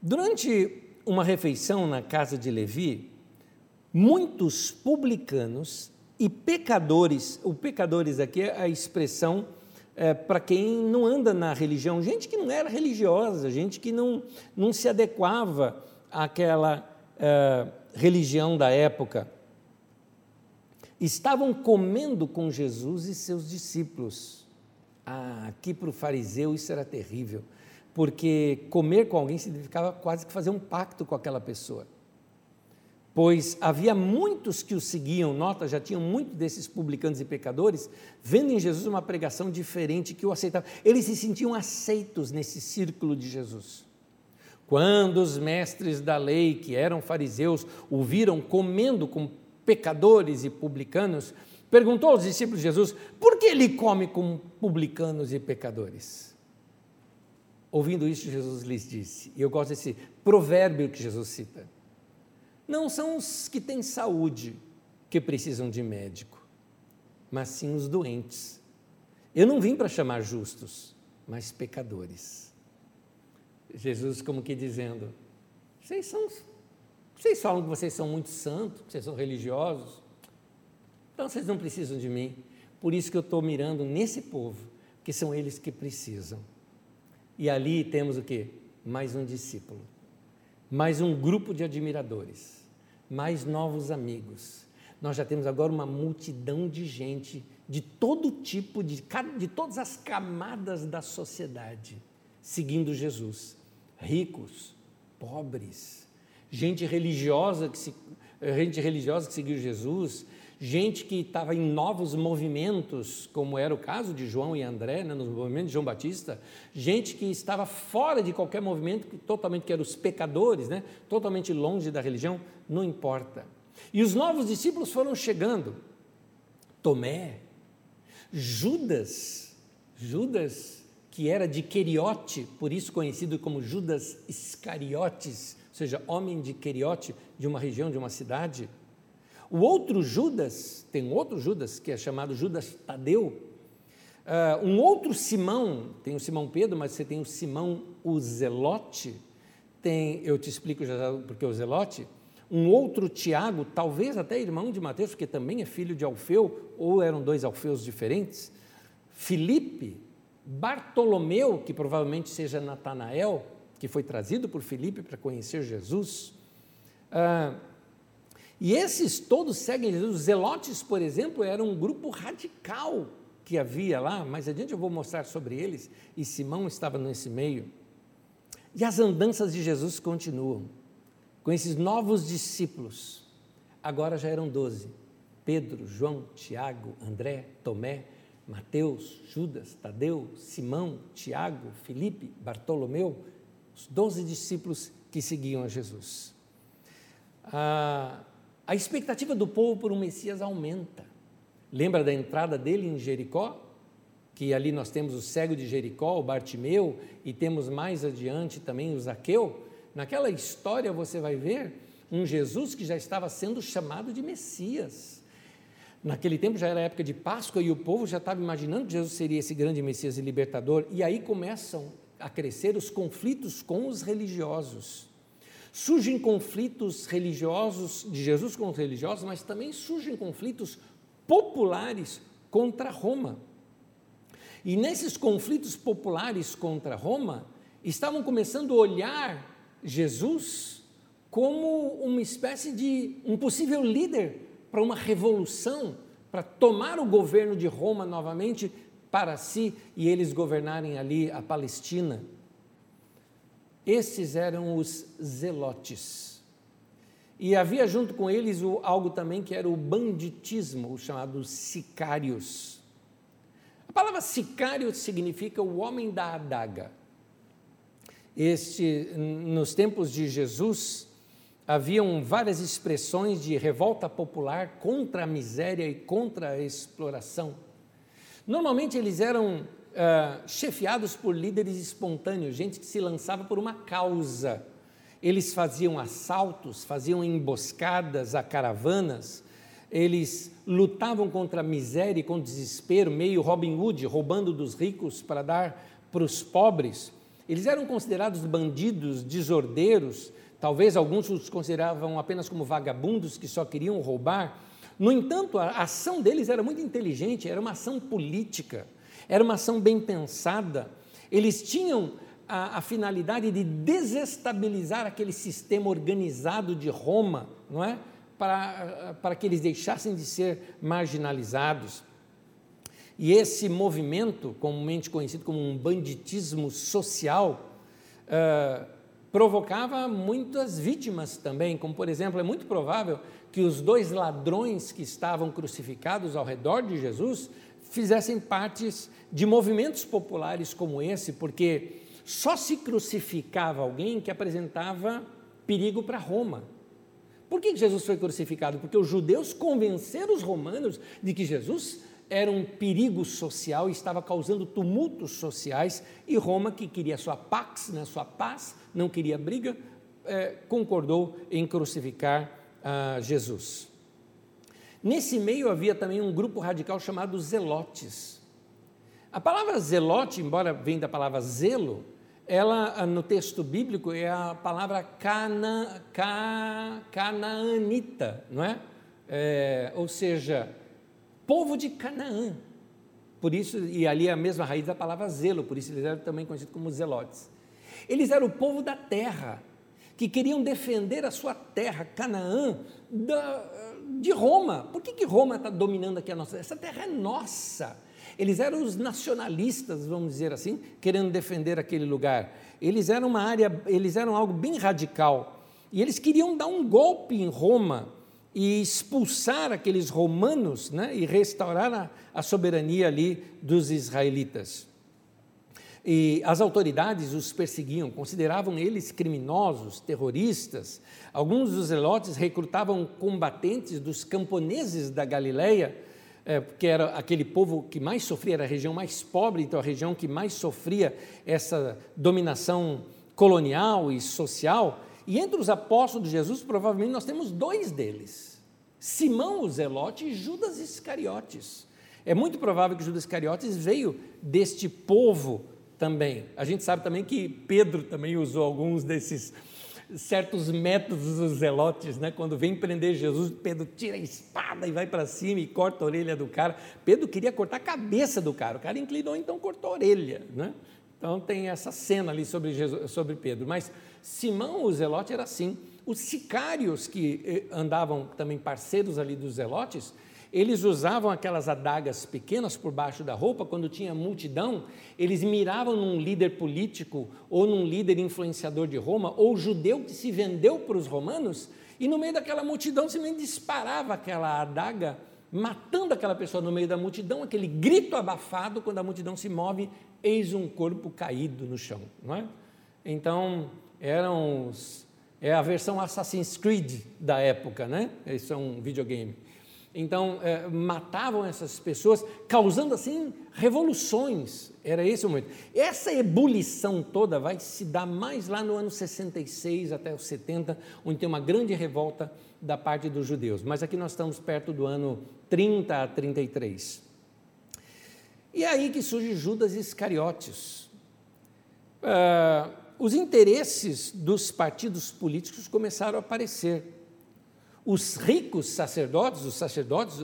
Durante uma refeição na casa de Levi, muitos publicanos e pecadores, o pecadores aqui é a expressão para quem não anda na religião, gente que não era religiosa, gente que não se adequava àquela religião da época, estavam comendo com Jesus e seus discípulos. Ah, aqui para o fariseu isso era terrível, porque comer com alguém significava quase que fazer um pacto com aquela pessoa, pois havia muitos que o seguiam, nota, já tinham muitos desses publicanos e pecadores, vendo em Jesus uma pregação diferente que o aceitava. Eles se sentiam aceitos nesse círculo de Jesus. Quando os mestres da lei, que eram fariseus, o viram comendo com pecadores e publicanos, perguntou aos discípulos de Jesus, por que ele come com publicanos e pecadores? Ouvindo isso, Jesus lhes disse, e eu gosto desse provérbio que Jesus cita, não são os que têm saúde que precisam de médico, mas sim os doentes. Eu não vim para chamar justos, mas pecadores. Jesus como que dizendo, vocês falam que vocês são muito santos, que vocês são religiosos, então vocês não precisam de mim, por isso que eu estou mirando nesse povo, que são eles que precisam. E ali temos o quê? Mais um discípulo, mais um grupo de admiradores, mais novos amigos. Nós já temos agora uma multidão de gente, de todo tipo, de todas as camadas da sociedade, seguindo Jesus, ricos, pobres, gente religiosa que se gente religiosa que seguiu Jesus, gente que estava em novos movimentos, como era o caso de João e André, né, nos movimentos de João Batista, gente que estava fora de qualquer movimento, totalmente, que eram os pecadores, né, totalmente longe da religião, não importa. E os novos discípulos foram chegando. Tomé, Judas, que era de Queriote, por isso conhecido como Judas Iscariotes, ou seja, homem de Queriote, de uma região, de uma cidade. O outro Judas, tem outro Judas, que é chamado Judas Tadeu. Um outro Simão, tem o Simão Pedro, mas você tem o Simão o Zelote, tem, eu te explico já porque é o Zelote. Um outro Tiago, talvez até irmão de Mateus, porque também é filho de Alfeu, ou eram dois Alfeus diferentes. Filipe, Bartolomeu, que provavelmente seja Natanael, que foi trazido por Filipe para conhecer Jesus. E esses todos seguem Jesus. Os Zelotes, por exemplo, era um grupo radical que havia lá, mais adiante eu vou mostrar sobre eles, e Simão estava nesse meio. E as andanças de Jesus continuam, com esses novos discípulos. Agora já eram 12, Pedro, João, Tiago, André, Tomé, Mateus, Judas, Tadeu, Simão, Tiago, Filipe, Bartolomeu, os 12 discípulos que seguiam a Jesus. A expectativa do povo por um Messias aumenta. Lembra da entrada dele em Jericó? Que ali nós temos o cego de Jericó, o Bartimeu, e temos mais adiante também o Zaqueu. Naquela história você vai ver um Jesus que já estava sendo chamado de Messias. Naquele tempo já era época de Páscoa e o povo já estava imaginando que Jesus seria esse grande Messias e libertador. E aí começam a crescer os conflitos com os religiosos. Surgem conflitos religiosos, de Jesus com os religiosos, mas também surgem conflitos populares contra Roma. E nesses conflitos populares contra Roma, estavam começando a olhar Jesus como uma espécie de um possível líder para uma revolução, para tomar o governo de Roma novamente para si e eles governarem ali a Palestina. Esses eram os zelotes. E havia junto com eles algo também que era o banditismo, o chamado sicários. A palavra sicário significa o homem da adaga. Nos tempos de Jesus, haviam várias expressões de revolta popular contra a miséria e contra a exploração. Normalmente eles eram chefiados por líderes espontâneos, gente que se lançava por uma causa. Eles faziam assaltos, faziam emboscadas a caravanas, eles lutavam contra a miséria e contra o desespero, meio Robin Hood, roubando dos ricos para dar para os pobres. Eles eram considerados bandidos, desordeiros, talvez alguns os consideravam apenas como vagabundos que só queriam roubar. No entanto, a ação deles era muito inteligente, era uma ação política. Era uma ação bem pensada. Eles tinham a finalidade de desestabilizar aquele sistema organizado de Roma, não é? Para que eles deixassem de ser marginalizados. E esse movimento, comumente conhecido como um banditismo social, provocava muitas vítimas também, como, por exemplo, é muito provável que os dois ladrões que estavam crucificados ao redor de Jesus fizessem partes de movimentos populares como esse, porque só se crucificava alguém que apresentava perigo para Roma. Por que Jesus foi crucificado? Porque os judeus convenceram os romanos de que Jesus era um perigo social e estava causando tumultos sociais, e Roma, que queria sua pax, né, sua paz, não queria briga, concordou em crucificar Jesus. Nesse meio havia também um grupo radical chamado zelotes. A palavra zelote, embora venha da palavra zelo, ela no texto bíblico é a palavra canaanita, não é? Ou seja, povo de Canaã. Por isso, e ali é a mesma raiz da palavra zelo, por isso eles eram também conhecidos como zelotes. Eles eram o povo da terra, que queriam defender a sua terra, Canaã, de Roma. Por que Roma está dominando aqui a nossa terra? Essa terra é nossa. Eles eram os nacionalistas, vamos dizer assim, querendo defender aquele lugar. Eles eram algo bem radical. E eles queriam dar um golpe em Roma. e expulsar aqueles romanos, né, e restaurar a soberania ali dos israelitas. E as autoridades os perseguiam, consideravam eles criminosos, terroristas. Alguns dos zelotes recrutavam combatentes dos camponeses da Galileia, porque era aquele povo que mais sofria, era a região mais pobre, então a região que mais sofria essa dominação colonial e social. E entre os apóstolos de Jesus, provavelmente nós temos dois deles, Simão o Zelote e Judas Iscariotes. É muito provável que Judas Iscariotes veio deste povo também. A gente sabe também que Pedro também usou alguns desses certos métodos dos zelotes, né? Quando vem prender Jesus, Pedro tira a espada e vai para cima e corta a orelha do cara. Pedro queria cortar a cabeça do cara, o cara inclinou, então cortou a orelha, né? Então tem essa cena ali sobre Jesus, sobre Pedro. Mas Simão o Zelote era assim. Os sicários que andavam também parceiros ali dos zelotes, eles usavam aquelas adagas pequenas por baixo da roupa. Quando tinha multidão, eles miravam num líder político ou num líder influenciador de Roma ou judeu que se vendeu para os romanos, e no meio daquela multidão simplesmente disparava aquela adaga, matando aquela pessoa no meio da multidão, aquele grito abafado quando a multidão se move, eis um corpo caído no chão, não é? Então, é a versão Assassin's Creed da época, né? Isso é um videogame. Então, matavam essas pessoas, causando assim revoluções, era esse o momento. Essa ebulição toda vai se dar mais lá no ano 66 até os 70, onde tem uma grande revolta da parte dos judeus, mas aqui nós estamos perto do ano 30 a 33. E é aí que surge Judas Iscariotes. Os interesses dos partidos políticos começaram a aparecer. Os ricos sacerdotes, os sacerdotes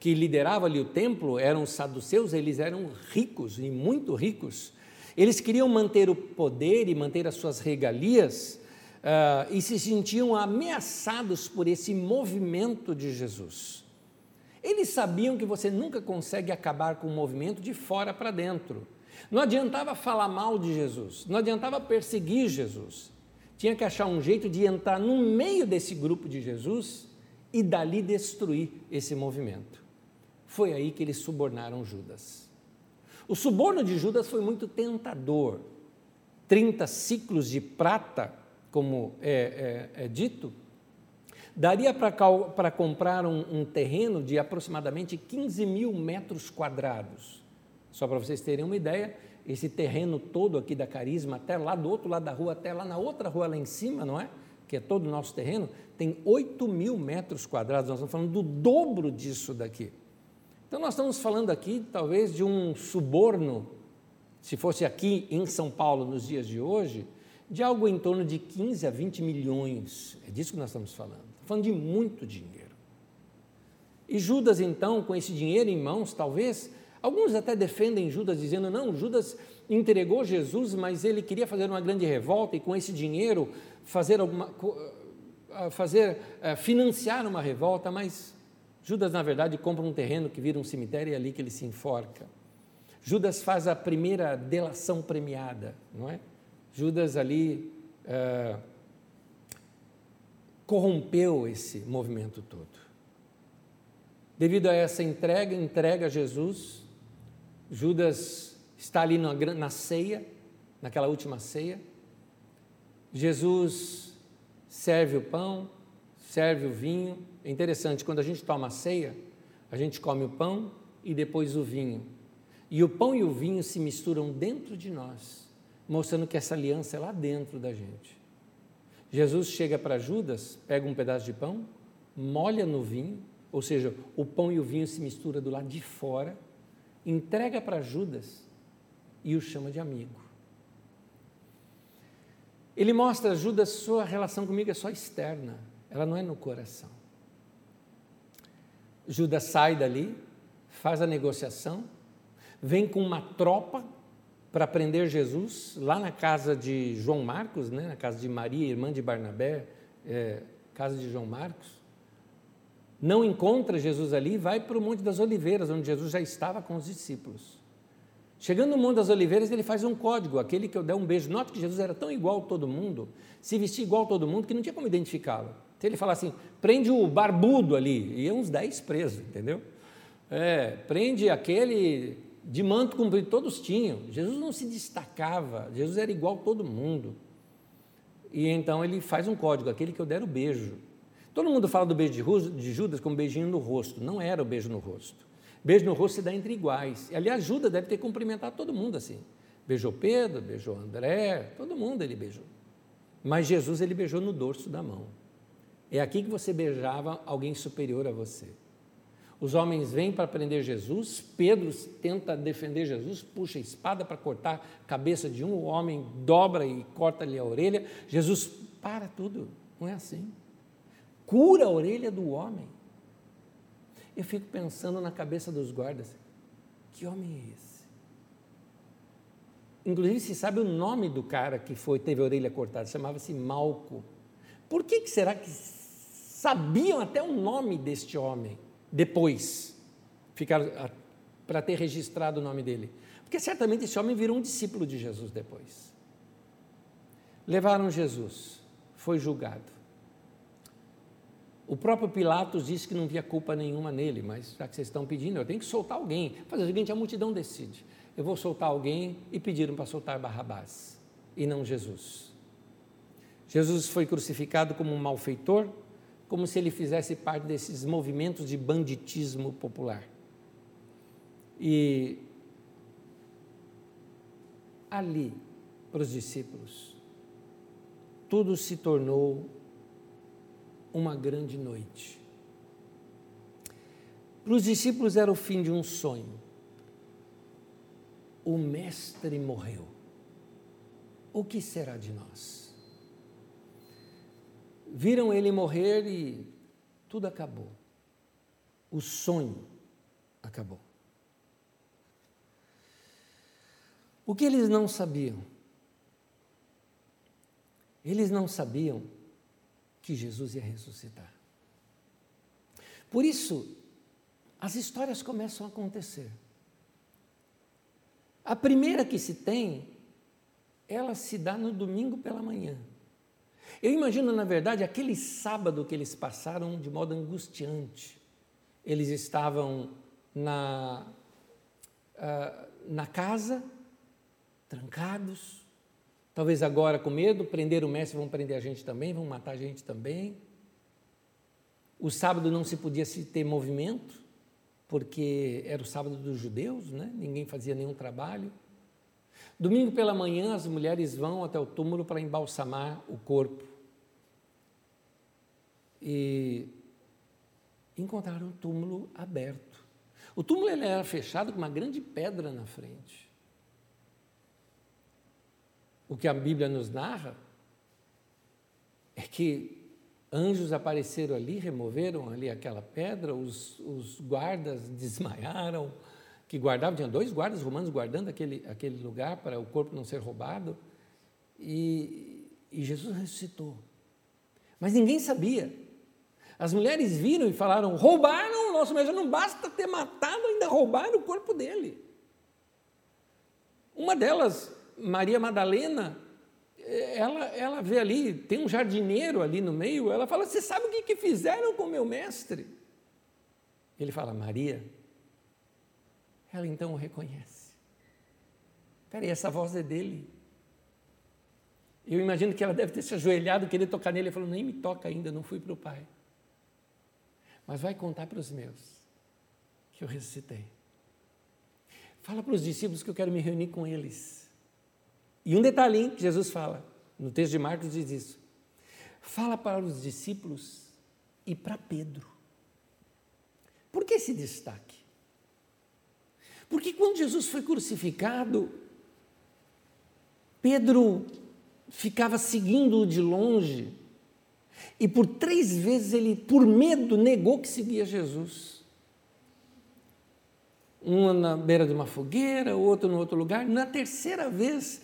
que lideravam ali o templo, eram os saduceus, eles eram ricos e muito ricos. Eles queriam manter o poder e manter as suas regalias e se sentiam ameaçados por esse movimento de Jesus. Eles sabiam que você nunca consegue acabar com o movimento de fora para dentro. Não adiantava falar mal de Jesus, não adiantava perseguir Jesus. Tinha que achar um jeito de entrar no meio desse grupo de Jesus e dali destruir esse movimento. Foi aí que eles subornaram Judas. O suborno de Judas foi muito tentador. 30 siclos de prata, como é dito, daria para comprar um terreno de aproximadamente 15.000 metros quadrados. Só para vocês terem uma ideia, esse terreno todo aqui da Carisma, até lá do outro lado da rua, até lá na outra rua lá em cima, não é? Que é todo o nosso terreno, tem 8.000 metros quadrados, nós estamos falando do dobro disso daqui. Então, nós estamos falando aqui, talvez, de um suborno, se fosse aqui em São Paulo nos dias de hoje, de algo em torno de 15 a 20 milhões, é disso que nós estamos falando. Estamos falando de muito dinheiro. E Judas, então, com esse dinheiro em mãos, talvez... Alguns até defendem Judas, dizendo, não, Judas entregou Jesus, mas ele queria fazer uma grande revolta e com esse dinheiro financiar uma revolta, mas Judas, na verdade, compra um terreno que vira um cemitério e é ali que ele se enforca. Judas faz a primeira delação premiada, não é? Judas ali corrompeu esse movimento todo. Devido a essa entrega a Jesus, Judas está ali na ceia, naquela última ceia. Jesus serve o pão, serve o vinho. É interessante, quando a gente toma a ceia, a gente come o pão e depois o vinho. E o pão e o vinho se misturam dentro de nós, mostrando que essa aliança é lá dentro da gente. Jesus chega para Judas, pega um pedaço de pão, molha no vinho, ou seja, o pão e o vinho se misturam do lado de fora, entrega para Judas e o chama de amigo. Ele mostra a Judas, sua relação comigo é só externa, ela não é no coração. Judas sai dali, faz a negociação, vem com uma tropa para prender Jesus, lá na casa de João Marcos, né, na casa de Maria, irmã de Barnabé, casa de João Marcos. Não encontra Jesus ali, vai para o Monte das Oliveiras, onde Jesus já estava com os discípulos. Chegando no Monte das Oliveiras, ele faz um código, aquele que eu der um beijo. Note que Jesus era tão igual a todo mundo, se vestia igual a todo mundo, que não tinha como identificá-lo. Então ele fala assim, prende o barbudo ali, e uns 10 presos, entendeu? Prende aquele de manto comprido, todos tinham. Jesus não se destacava, Jesus era igual a todo mundo. E então ele faz um código, aquele que eu der o beijo. Todo mundo fala do beijo de Judas como beijinho no rosto, não era o beijo no rosto. Beijo no rosto se dá entre iguais. Aliás, Judas deve ter cumprimentado todo mundo assim. Beijou Pedro, beijou André, todo mundo ele beijou. Mas Jesus ele beijou no dorso da mão. É aqui que você beijava alguém superior a você. Os homens vêm para prender Jesus, Pedro tenta defender Jesus, puxa a espada para cortar a cabeça de um, o homem dobra e corta-lhe a orelha. Jesus para tudo, não é assim. Cura a orelha do homem. Eu fico pensando na cabeça dos guardas, que homem é esse? Inclusive se sabe o nome do cara que teve a orelha cortada, chamava-se Malco. Por que será que sabiam até o nome deste homem? Depois, para ter registrado o nome dele, porque certamente esse homem virou um discípulo de Jesus depois. Levaram Jesus, foi julgado. O próprio Pilatos disse que não via culpa nenhuma nele, mas já que vocês estão pedindo, eu tenho que soltar alguém. Fazer o seguinte, a multidão decide, eu vou soltar alguém, e pediram para soltar Barrabás, e não Jesus. Jesus foi crucificado como um malfeitor, como se ele fizesse parte desses movimentos de banditismo popular. E ali, para os discípulos, tudo se tornou uma grande noite. Para os discípulos era o fim de um sonho. O mestre morreu. O que será de nós? Viram ele morrer e tudo acabou. O sonho acabou. O que eles não sabiam? Eles não sabiam que Jesus ia ressuscitar. Por isso, as histórias começam a acontecer. A primeira que se tem, ela se dá no domingo pela manhã. Eu imagino, na verdade, aquele sábado que eles passaram de modo angustiante. Eles estavam na casa, trancados, talvez agora com medo, prenderam o mestre, vão prender a gente também, vão matar a gente também. O sábado não se podia ter movimento, porque era o sábado dos judeus, né? Ninguém fazia nenhum trabalho. Domingo pela manhã, as mulheres vão até o túmulo para embalsamar o corpo. E encontraram o túmulo aberto. O túmulo ele era fechado com uma grande pedra na frente. O que a Bíblia nos narra é que anjos apareceram ali, removeram ali aquela pedra, os guardas desmaiaram, que guardavam, tinha 2 guardas romanos guardando aquele lugar para o corpo não ser roubado, e Jesus ressuscitou. Mas ninguém sabia. As mulheres viram e falaram, roubaram o nosso mestre, não basta ter matado, ainda roubaram o corpo dele. Uma delas, Maria Madalena, ela vê ali, tem um jardineiro ali no meio, ela fala, você sabe o que fizeram com o meu mestre? Ele fala, Maria. Ela então o reconhece. Peraí, essa voz é dele. Eu imagino que ela deve ter se ajoelhado, querer tocar nele, e falou, nem me toca ainda, não fui para o Pai. Mas vai contar para os meus, que eu ressuscitei. Fala para os discípulos que eu quero me reunir com eles. E um detalhinho que Jesus fala, no texto de Marcos diz isso. Fala para os discípulos e para Pedro. Por que esse destaque? Porque quando Jesus foi crucificado, Pedro ficava seguindo-o de longe e por 3 vezes ele, por medo, negou que seguia Jesus. Uma na beira de uma fogueira, outro no outro lugar. Na 3ª vez,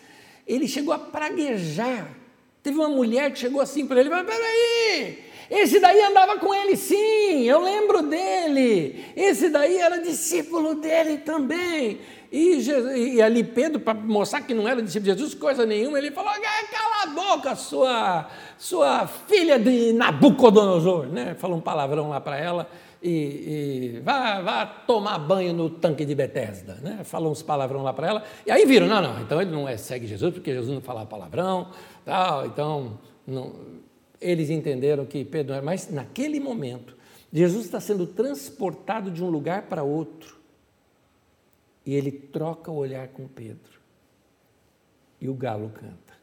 ele chegou a praguejar. Teve uma mulher que chegou assim para ele, mas peraí, Esse daí andava com ele, sim, eu lembro dele. Esse daí era discípulo dele também. E ali Pedro, para mostrar que não era discípulo de Jesus, coisa nenhuma, ele falou: cala a boca, sua filha de Nabucodonosor, né? Falou um palavrão lá para ela e vá tomar banho no tanque de Bethesda, né? Falou uns palavrão lá para ela, e aí viram, não, então ele não segue Jesus, porque Jesus não falava palavrão, tal, então não, eles entenderam que Pedro não era, mas naquele momento, Jesus está sendo transportado de um lugar para outro, e ele troca o olhar com Pedro. E o galo canta.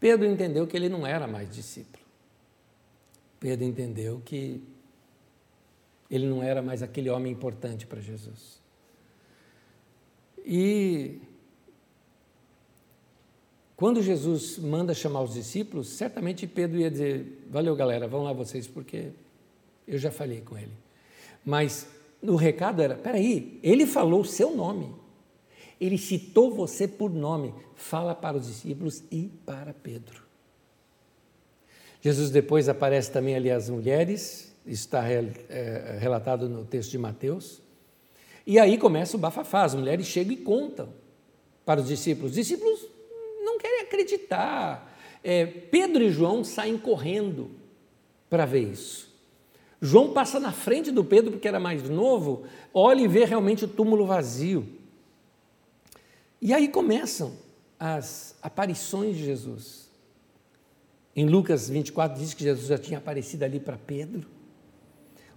Pedro entendeu que ele não era mais discípulo. Pedro entendeu que ele não era mais aquele homem importante para Jesus. E quando Jesus manda chamar os discípulos, certamente Pedro ia dizer: valeu, galera, vão lá vocês, porque eu já falei com ele. Mas o recado era: peraí, ele falou o seu nome, ele citou você por nome, fala para os discípulos e para Pedro. Jesus depois aparece também ali às mulheres, está relatado no texto de Mateus, e aí começa o bafafá, as mulheres chegam e contam para os discípulos, não querem acreditar, Pedro e João saem correndo para ver isso. João passa na frente do Pedro, porque era mais novo, olha e vê realmente o túmulo vazio. E aí começam as aparições de Jesus. Em Lucas 24 diz que Jesus já tinha aparecido ali para Pedro.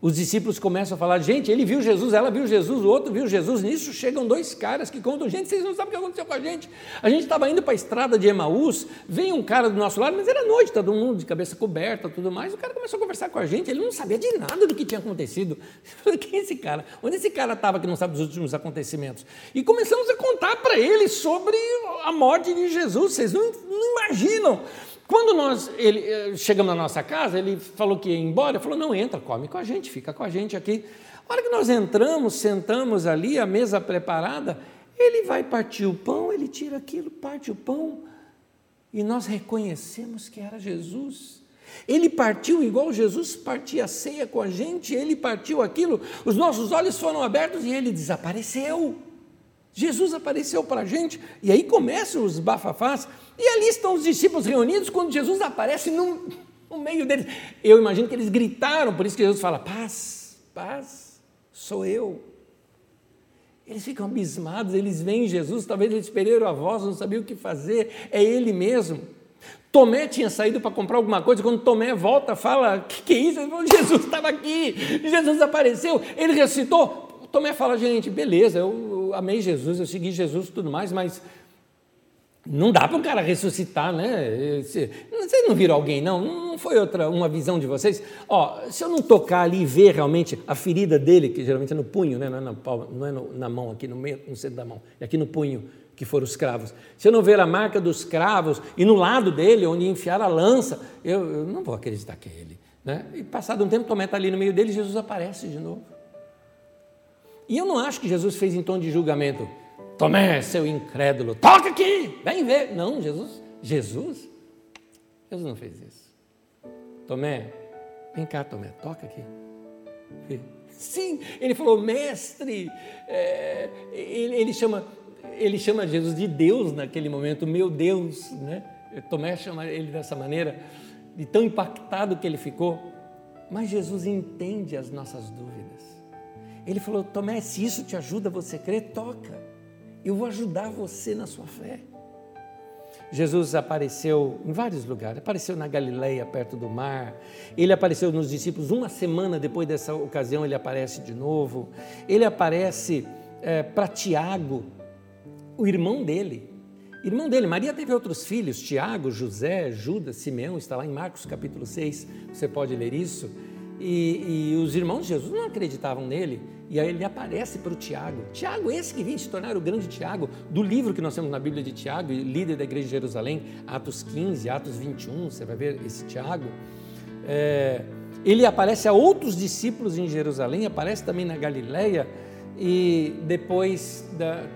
Os discípulos começam a falar: gente, ele viu Jesus, ela viu Jesus, o outro viu Jesus. Nisso chegam dois caras que contam: gente, vocês não sabem o que aconteceu com a gente. A gente estava indo para a estrada de Emaús, veio um cara do nosso lado, mas era noite, todo mundo de cabeça coberta, tudo mais. O cara começou a conversar com a gente, ele não sabia de nada do que tinha acontecido. Eu falei: quem é esse cara? Onde esse cara estava que não sabe dos últimos acontecimentos? E começamos a contar para ele sobre a morte de Jesus. Vocês não imaginam. Quando ele chegamos na nossa casa, ele falou que ia embora, ele falou: não, entra, come com a gente, fica com a gente aqui. A hora que nós entramos, sentamos ali, a mesa preparada, ele vai partir o pão, ele tira aquilo, parte o pão, e nós reconhecemos que era Jesus. Ele partiu igual Jesus partia a ceia com a gente, ele partiu aquilo, os nossos olhos foram abertos e ele desapareceu. Jesus apareceu para a gente, e aí começam os bafafás, e ali estão os discípulos reunidos, quando Jesus aparece no meio deles. Eu imagino que eles gritaram, por isso que Jesus fala: paz, sou eu. Eles ficam abismados, eles veem Jesus, talvez eles perderam a voz, não sabiam o que fazer, é ele mesmo. Tomé tinha saído para comprar alguma coisa, quando Tomé volta, fala: que é isso? Jesus estava aqui, Jesus apareceu, ele ressuscitou. Tomé fala: gente, beleza, eu amei Jesus, eu segui Jesus e tudo mais, mas não dá para um cara ressuscitar, né? Vocês não viram alguém, não? Não foi uma visão de vocês? Se eu não tocar ali e ver realmente a ferida dele, que geralmente é no punho, né? Não é na palma, não é na mão, aqui no meio, no centro da mão, é aqui no punho que foram os cravos. Se eu não ver a marca dos cravos e no lado dele, onde enfiar a lança, eu não vou acreditar que é ele, né? E passado um tempo, Tomé está ali no meio dele, Jesus aparece de novo. E eu não acho que Jesus fez em tom de julgamento: Tomé, seu incrédulo, toca aqui, vem ver. Não, Jesus não fez isso. Tomé, vem cá, Tomé, toca aqui. Sim, ele falou: mestre, ele chama Jesus de Deus naquele momento, meu Deus, né? Tomé chama ele dessa maneira, de tão impactado que ele ficou. Mas Jesus entende as nossas dúvidas. Ele falou: Tomé, se isso te ajuda você a crer, toca, eu vou ajudar você na sua fé. Jesus apareceu em vários lugares, apareceu na Galileia, perto do mar, ele apareceu nos discípulos, uma semana depois dessa ocasião ele aparece de novo, ele aparece para Tiago, o irmão dele, Maria teve outros filhos, Tiago, José, Judas, Simão, está lá em Marcos capítulo 6, você pode ler isso. E os irmãos de Jesus não acreditavam nele, e aí ele aparece para o Tiago, esse que vinha se tornar o grande Tiago, do livro que nós temos na Bíblia de Tiago, líder da igreja de Jerusalém, Atos 15, Atos 21, você vai ver esse Tiago, ele aparece a outros discípulos em Jerusalém, aparece também na Galileia, e depois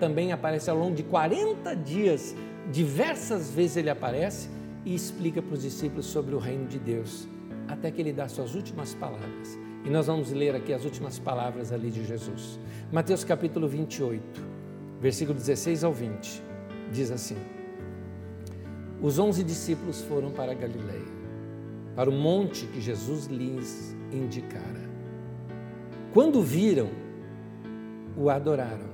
também aparece ao longo de 40 dias, diversas vezes ele aparece e explica para os discípulos sobre o reino de Deus. até que ele dá suas últimas palavras. E nós vamos ler aqui as últimas palavras ali de Jesus. Mateus capítulo 28, versículo 16 ao 20, diz assim: Os 11 discípulos foram para a Galileia, para o monte que Jesus lhes indicara. Quando viram, o adoraram,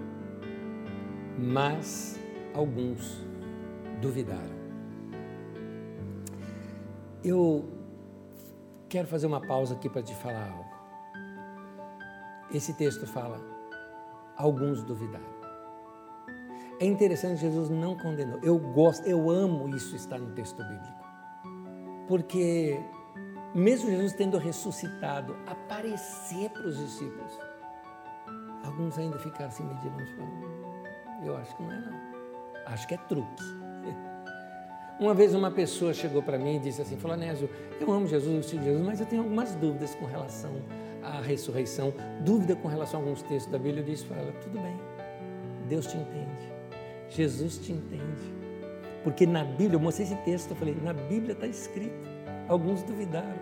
mas alguns duvidaram. Eu quero fazer uma pausa aqui para te falar algo. Esse texto fala, alguns duvidaram. É interessante, Jesus não condenou. Eu amo isso estar no texto bíblico. Porque mesmo Jesus tendo ressuscitado, aparecer para os discípulos, alguns ainda ficaram assim, medindo, eu acho que não é não. Acho que é truque. Uma vez uma pessoa chegou para mim e disse assim, falou, Anésio, eu amo Jesus, eu sigo Jesus, mas eu tenho algumas dúvidas com relação à ressurreição, dúvida com relação a alguns textos da Bíblia. Eu disse para ela, tudo bem, Deus te entende, Jesus te entende, porque na Bíblia, eu mostrei esse texto, eu falei, na Bíblia está escrito, alguns duvidaram,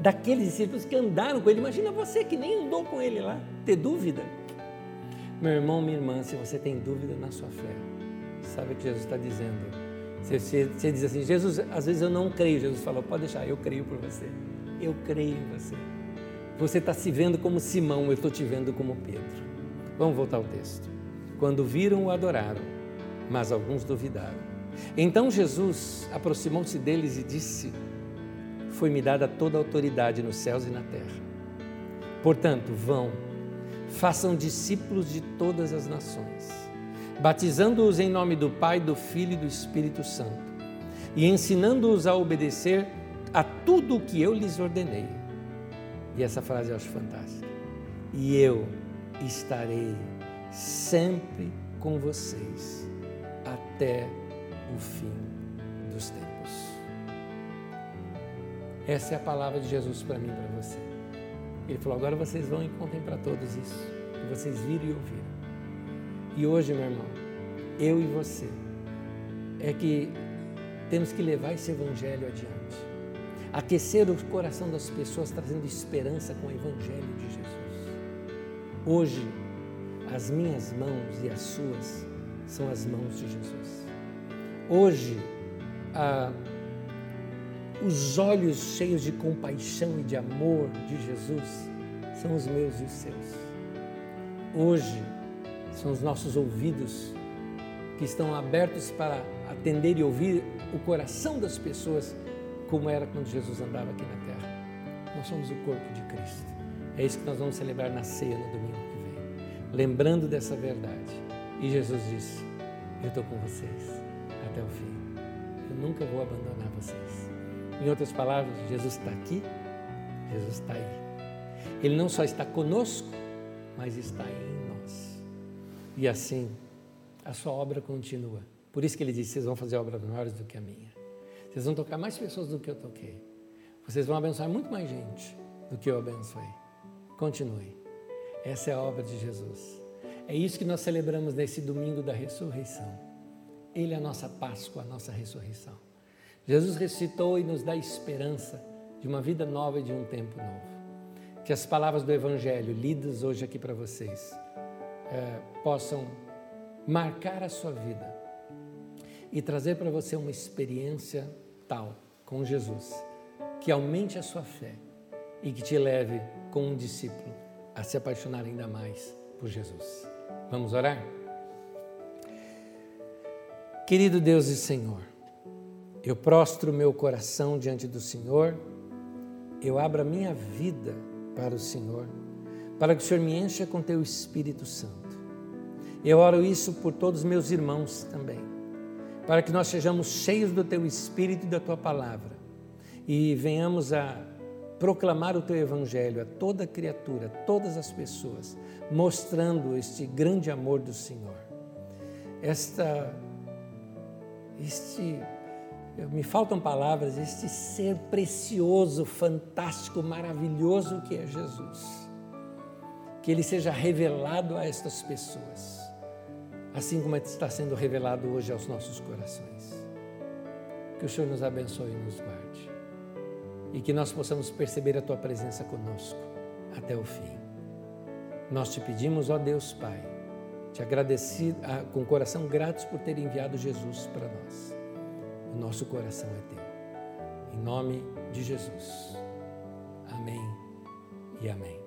daqueles discípulos que andaram com ele, imagina você que nem andou com ele lá, ter dúvida. Meu irmão, minha irmã, se você tem dúvida na sua fé, sabe o que Jesus está dizendo? Você diz assim, Jesus, às vezes eu não creio, Jesus falou, pode deixar, eu creio por você, eu creio em você. Você está se vendo como Simão, eu estou te vendo como Pedro. Vamos voltar ao texto. Quando viram, o adoraram, mas alguns duvidaram. Então Jesus aproximou-se deles e disse, foi-me dada toda a autoridade nos céus e na terra. Portanto, vão, façam discípulos de todas as nações, batizando-os em nome do Pai, do Filho e do Espírito Santo, e ensinando-os a obedecer a tudo o que eu lhes ordenei. E essa frase eu acho fantástica. E eu estarei sempre com vocês até o fim dos tempos. Essa é a palavra de Jesus para mim e para você. Ele falou, agora vocês vão e contem para todos isso, que vocês viram e ouviram. E hoje, meu irmão, eu e você, é que temos que levar esse evangelho adiante, aquecer o coração das pessoas, trazendo esperança com o evangelho de Jesus. Hoje, as minhas mãos e as suas são as mãos de Jesus. Hoje, os olhos cheios de compaixão e de amor de Jesus são os meus e os seus. Hoje, são os nossos ouvidos que estão abertos para atender e ouvir o coração das pessoas, como era quando Jesus andava aqui na terra. Nós somos o corpo de Cristo. É isso que nós vamos celebrar na ceia no domingo que vem, lembrando dessa verdade. E Jesus disse, eu estou com vocês até o fim. Eu nunca vou abandonar vocês. Em outras palavras, Jesus está aqui, Jesus está aí. Ele não só está conosco, mas está em nós. E assim, a sua obra continua. Por isso que ele disse, vocês vão fazer obras maiores do que a minha. Vocês vão tocar mais pessoas do que eu toquei. Vocês vão abençoar muito mais gente do que eu abençoei. Continue. Essa é a obra de Jesus. É isso que nós celebramos nesse domingo da ressurreição. Ele é a nossa Páscoa, a nossa ressurreição. Jesus ressuscitou e nos dá esperança de uma vida nova e de um tempo novo. Que as palavras do Evangelho, lidas hoje aqui para vocês, possam marcar a sua vida e trazer para você uma experiência tal com Jesus, que aumente a sua fé e que te leve, como um discípulo, a se apaixonar ainda mais por Jesus. Vamos orar? Querido Deus e Senhor, eu prostro meu coração diante do Senhor, eu abro a minha vida para o Senhor, para que o Senhor me encha com Teu Espírito Santo. Eu oro isso por todos meus irmãos também, para que nós sejamos cheios do Teu Espírito e da Tua Palavra e venhamos a proclamar o Teu Evangelho a toda criatura, a todas as pessoas, mostrando este grande amor do Senhor. Me faltam palavras, este ser precioso, fantástico, maravilhoso que é Jesus. Que ele seja revelado a estas pessoas, assim como está sendo revelado hoje aos nossos corações. Que o Senhor nos abençoe e nos guarde. e que nós possamos perceber a Tua presença conosco até o fim. Nós te pedimos, ó Deus Pai, te agradecido, com coração gratos por ter enviado Jesus para nós. O nosso coração é Teu. Em nome de Jesus. Amém e amém.